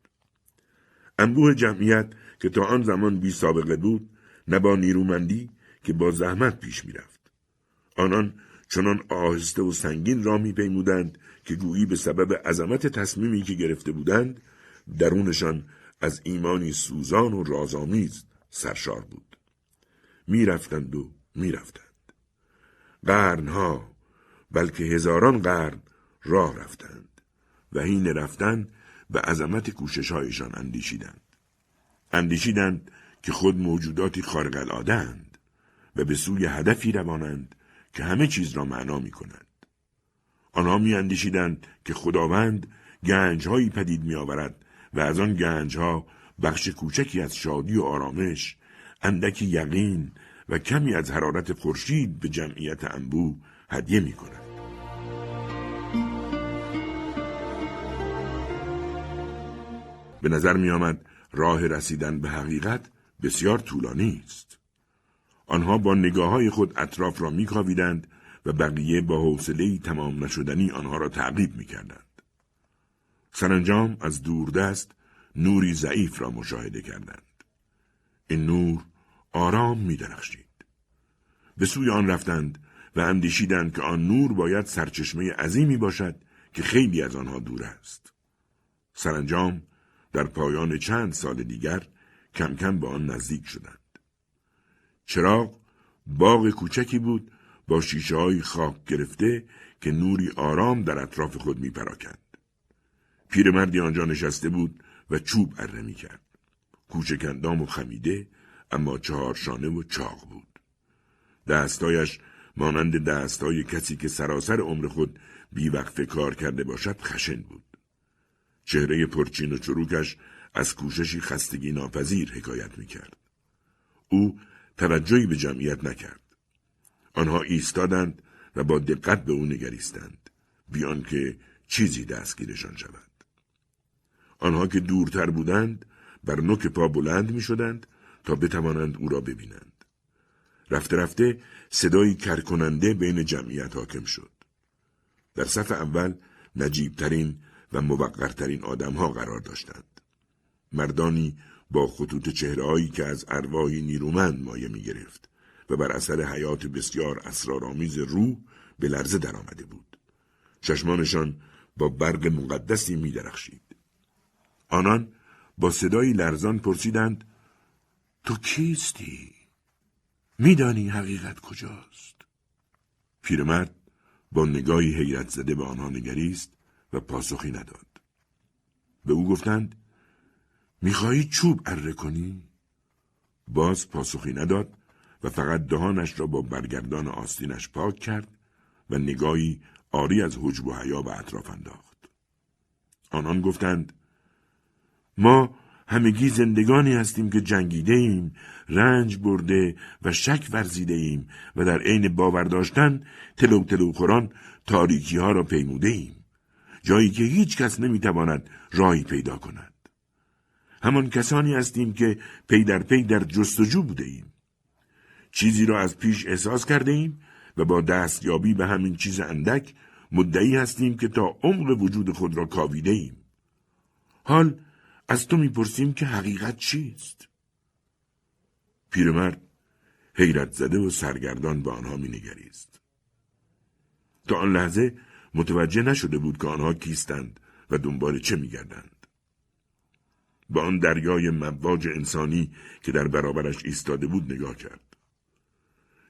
انبوه جمعیت که تا آن زمان بی سابقه بود نه با نیرومندی که با زحمت پیش می‌رفت. آنان چنان آهسته و سنگین را می‌پیمودند که گویی به سبب عظمت تصمیمی که گرفته بودند درونشان از ایمانی سوزان و رازآمیز سرشار بود. می‌رفتند و می‌رفتند. قرن‌ها، بلکه هزاران قرن راه رفتند و حین رفتن به عظمت کوشش‌هایشان اندیشیدند. اندیشیدند که خود موجوداتی خارق العاده‌اند و به سوی هدفی روانند که همه چیز را معنا می کنند. آنها می اندیشیدند که خداوند گنجهایی پدید می آورد و از آن گنجها بخش کوچکی از شادی و آرامش، اندکی یقین و کمی از حرارت خورشید به جمعیت انبوه هدیه می کند. به نظر می آمد راه رسیدن به حقیقت بسیار طولانی است. آنها با نگاه‌های خود اطراف را می‌کاویدند و بقیه با حوصله‌ای تمام نشدنی آنها را تعقیب می‌کردند. سرانجام از دوردست نوری ضعیف را مشاهده کردند. این نور آرام می‌درخشید. به سوی آن رفتند و اندیشیدند که آن نور باید سرچشمه عظیمی باشد که خیلی از آنها دور است. سرانجام در پایان چند سال دیگر کم کم به آن نزدیک شدند. چراغ باغ کوچکی بود با شیشه‌های خاک گرفته که نوری آرام در اطراف خود می‌پراکند. پیرمردی آنجا نشسته بود و چوب اره می‌کرد. کوچک اندام و خمیده اما چهار شانه و چاق بود. دستایش مانند دستای کسی که سراسر عمر خود بی‌وقفه کار کرده باشد خشن بود. چهره پرچین و چروکش از کوششی خستگی ناپذیر حکایت می‌کرد. او توجهی به جمعیت نکرد. آنها ایستادند و با دقت به او نگریستند، بیان که چیزی دستگیرشان شود. آنها که دورتر بودند، بر نوک پا بلند می شدند تا بتوانند او را ببینند. رفته رفته صدایی کرکننده بین جمعیت حاکم شد. در صف اول نجیبترین و موقرترین آدمها قرار داشتند. مردانی با خطوط چهره‌هایی که از ارواحی نیرومند مایه می‌گرفت و بر اثر حیات بسیار اسرارآمیز روح به لرزه درآمده بود. چشمانشان با برق مقدسی می‌درخشید. آنان با صدایی لرزان پرسیدند: تو کیستی؟ می‌دانی حقیقت کجاست؟ پیرمرد با نگاهی حیرت زده به آنها نگریست و پاسخی نداد. به او گفتند: میخوایی چوب اره کنی؟ باز پاسخی نداد و فقط دهانش را با برگردان آستینش پاک کرد و نگاهی عاری از حجب و حیا به اطراف انداخت. آنان گفتند: ما همگی زندگانی هستیم که جنگیده ایم، رنج برده و شک ورزیده ایم و در عین باور داشتن تلو تلو خوران تاریکی ها را پیموده ایم، جایی که هیچ کس نمیتواند راهی پیدا کند. همان کسانی هستیم که پی در پی در جستجو بوده ایم. چیزی را از پیش احساس کرده ایم و با دستیابی به همین چیز اندک مدعی هستیم که تا عمق وجود خود را کاویده ایم. حال از تو میپرسیم که حقیقت چیست؟ پیرمرد حیرت زده و سرگردان به آنها مینگریست. تا آن لحظه متوجه نشده بود که آنها کیستند و دنبال چه میگردند. با آن دریای مواج انسانی که در برابرش ایستاده بود نگاه کرد.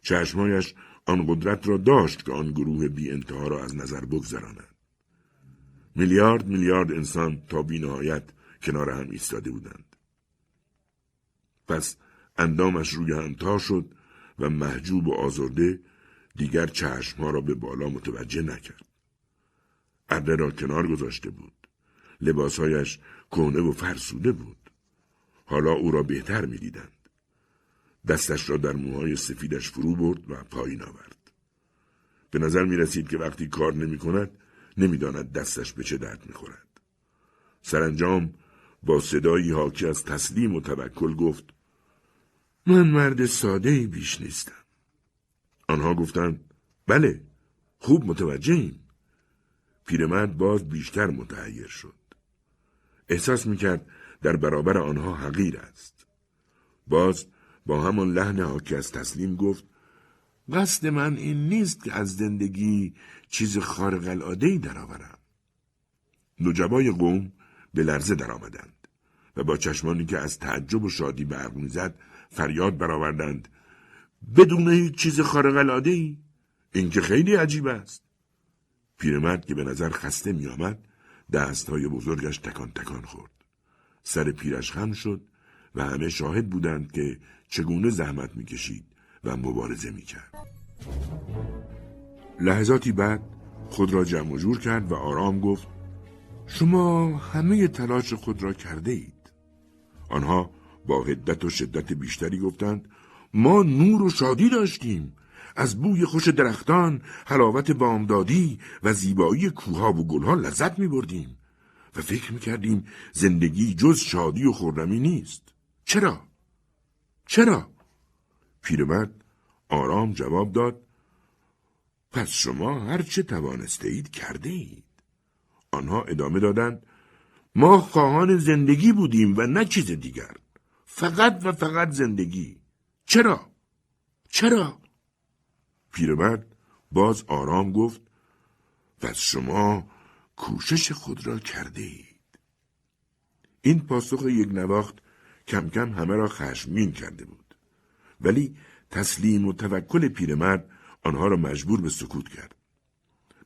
چشمایش آن قدرت را داشت که آن گروه بی انتها را از نظر بگذراند. میلیارد میلیارد انسان تا بی نهایت کنار هم ایستاده بودند. پس اندامش روی هم تا شد و محجوب و آزرده دیگر چشمها را به بالا متوجه نکرد. اره را کنار گذاشته بود. لباسهایش کهنه و فرسوده بود. حالا او را بهتر می دیدند. دستش را در موهای سفیدش فرو برد و پایین آورد. به نظر می رسید که وقتی کار نمی کند نمی داند دستش به چه درد می خورد. سرانجام با صدایی حاکی از تسلیم و توکل گفت: من مرد ساده‌ای بیش نیستم. آنها گفتند: بله، خوب متوجهیم. پیرمرد باز بیشتر متحیر شد. احساس میکرد در برابر آنها حقیر است. باز با همان لحن حاکی از تسلیم گفت: قصد من این نیست که از زندگی چیز خارق العاده‌ای درآورم. نجبای قوم به لرزه درآمدند و با چشمانی که از تعجب و شادی برق می‌زد فریاد برآوردند: بدون هیچ چیز خارق العاده‌ای؟ این که خیلی عجیب است. پیرمرد که به نظر خسته می آمد دستهای بزرگش تکان تکان خورد. سر پیرش خم شد و همه شاهد بودند که چگونه زحمت می کشید و مبارزه می کرد. لحظاتی بعد خود را جمع و جور کرد و آرام گفت: شما همه تلاش خود را کرده اید. آنها با حدت و شدت بیشتری گفتند ما نور و شادی داشتیم، از بوی خوش درختان، حلاوت بامدادی و زیبایی کوها و گلها لذت می بردیم و فکر می کردیم زندگی جز شادی و خرمی نیست. چرا؟ چرا؟ پیرمرد آرام جواب داد پس شما هر چه توانسته اید کرده اید. آنها ادامه دادند ما خواهان زندگی بودیم و نه چیز دیگر، فقط و فقط زندگی. چرا؟ چرا؟ پیرمرد باز آرام گفت پس شما کوشش خود را کرده اید. این پاسخ یک نواخت کم کم همه را خشمگین کرده بود، ولی تسلیم و توکل پیرمرد آنها را مجبور به سکوت کرد.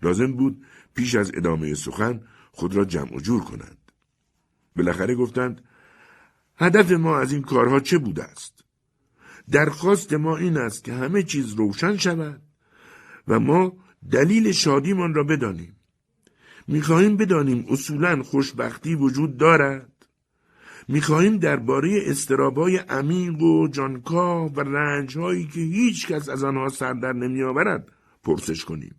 لازم بود پیش از ادامه سخن خود را جمع و جور کنند. بالاخره گفتند هدف ما از این کارها چه بوده است؟ درخواست ما این است که همه چیز روشن شود و ما دلیل شادیمان را بدانیم. می‌خواهیم بدانیم اصولاً خوشبختی وجود دارد. می‌خواهیم درباره اضطراب‌های عمیق و جانکاه و رنج‌هایی که هیچ کس از آنها سر در نمی‌آورد پرسش کنیم.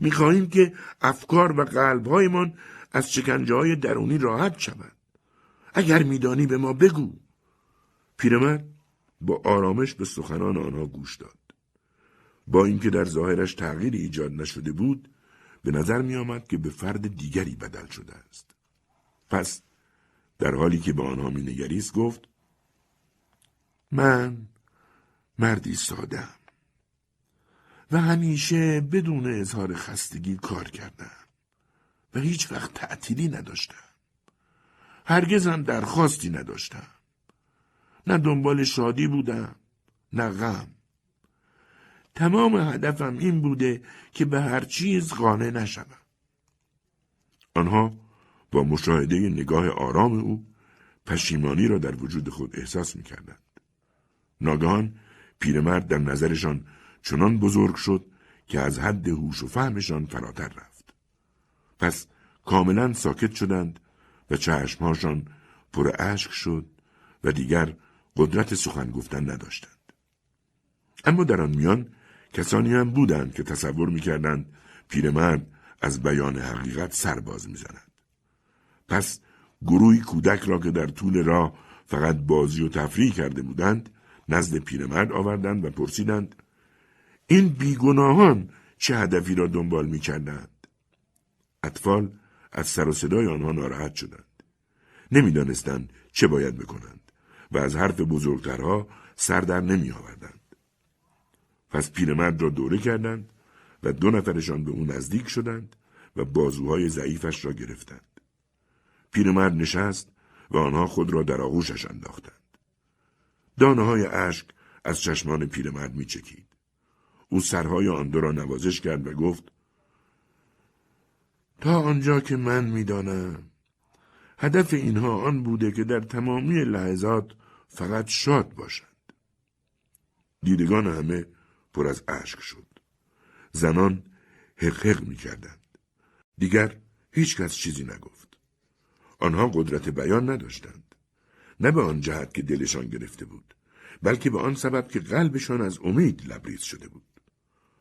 می‌خواهیم که افکار و قلب‌هایمان از شکنجه‌های درونی راحت شوند. اگر می‌دانی به ما بگو. پیرمرد با آرامش به سخنان آنها گوش داد. با اینکه در ظاهرش تغییری ایجاد نشده بود، به نظر می‌آمد که به فرد دیگری بدل شده است. پس در حالی که به آنها می نگریست گفت من مردی ساده‌ام و همیشه بدون اظهار خستگی کار کردم و هیچ وقت تعطیلی نداشتم. هرگز هم درخواستی نداشتم. نه دنبال شادی بودم، نه غم. تمام هدفم این بوده که به هر چیز قانع نشوم. آنها با مشاهده نگاه آرام او پشیمانی را در وجود خود احساس می‌کردند. ناگهان پیرمرد در نظرشان چنان بزرگ شد که از حد هوش و فهمشان فراتر رفت. پس کاملا ساکت شدند و چشم‌هاشان پر اشک شد و دیگر قدرت سخن گفتن نداشتند. اما در آن میان کسانی هم بودند که تصور می‌کردند پیرمرد از بیان حقیقت سر باز می‌زند. پس گروهی کودک را که در طول راه فقط بازی و تفریح کرده بودند نزد پیرمرد آوردند و پرسیدند این بیگناهان چه هدفی را دنبال می کردند؟ اطفال از سر و صدای آنها ناراحت شدند. نمی دانستند چه باید بکنند و از حرف بزرگترها سر در نمی آوردند. پس پیرمرد را دوره کردند و دو نفرشان به او نزدیک شدند و بازوهای ضعیفش را گرفتند. پیرمرد نشست و آنها خود را در آغوشش انداختند. دانه‌های اشک از چشمان پیرمرد می‌چکید. او سرهای آن دو را نوازش کرد و گفت تا آنجا که من می‌دانم هدف اینها آن بوده که در تمامی لحظات فقط شاد باشند. دیدگان همه پر از اشک شد. زنان حقحق می‌کردند. دیگر هیچ کس چیزی نگفت. آنها قدرت بیان نداشتند، نه به آن جهت که دلشان گرفته بود، بلکه به آن سبب که قلبشان از امید لبریز شده بود.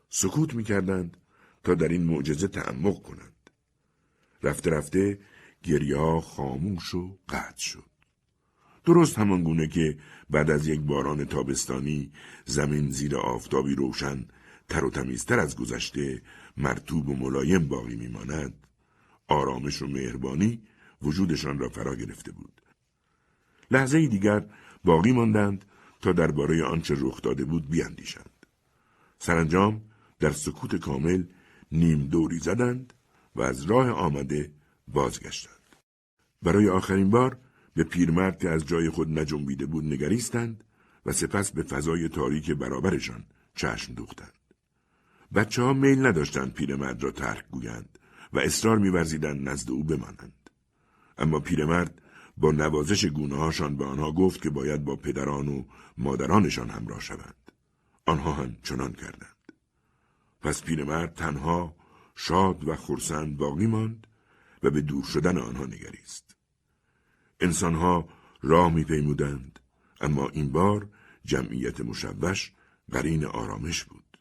سکوت می‌کردند تا در این معجزه تعمق کنند. رفته رفته گریه‌ها خاموش و قطع شد. درست همان گونه که بعد از یک باران تابستانی زمین زیر آفتابی روشن تر و تمیزتر از گذشته مرطوب و ملایم باقی می‌ماند، آرامش و مهربانی وجودشان را فرا گرفته بود. لحظه دیگر باقی ماندند تا درباره آنچه رخ داده بود بیاندیشند. سرانجام در سکوت کامل نیم دوری زدند و از راه آمده بازگشتند. برای آخرین بار به پیرمرد که از جای خود نجنبیده بود نگریستند و سپس به فضای تاریک برابرشان چشم دوختند. بچه ها میل نداشتند پیرمرد را ترک گویند و اصرار می‌ورزیدند نزد او بمانند. اما پیرمرد با نوازش گونه‌هاشان به آنها گفت که باید با پدران و مادرانشان همراه شوند. آنها هم چنان کردند. پس پیرمرد تنها شاد و خرسند باقی ماند و به دور شدن آنها نگریست. انسانها راه می‌پیمودند اما این بار جمعیت مشوش قرین آرامش بود.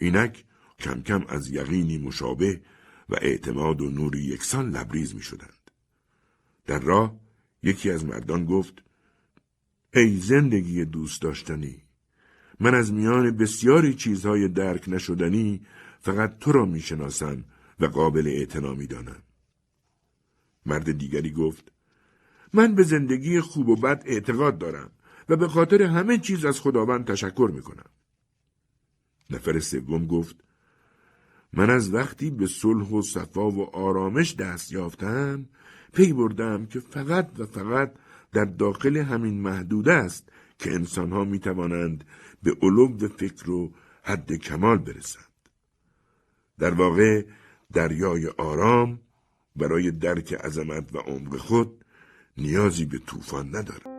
اینک کم کم از یقینی مشابه و اعتماد و نوری یکسان لبریز می شدند. در راه یکی از مردان گفت: ای زندگی دوست داشتنی، من از میان بسیاری چیزهای درک نشدنی فقط تو را می شناسم و قابل اعتنا می دانم. مرد دیگری گفت: من به زندگی خوب و بد اعتقاد دارم و به خاطر همه چیز از خداوند تشکر می کنم. نفر سوم گفت: من از وقتی به صلح و صفا و آرامش دست یافتم، پی بردم که فقط و فقط در داخل همین محدوده است که انسانها می توانند به علو فکر و حد کمال برسند. در واقع دریای آرام برای درک عظمت و عمق خود نیازی به طوفان ندارد.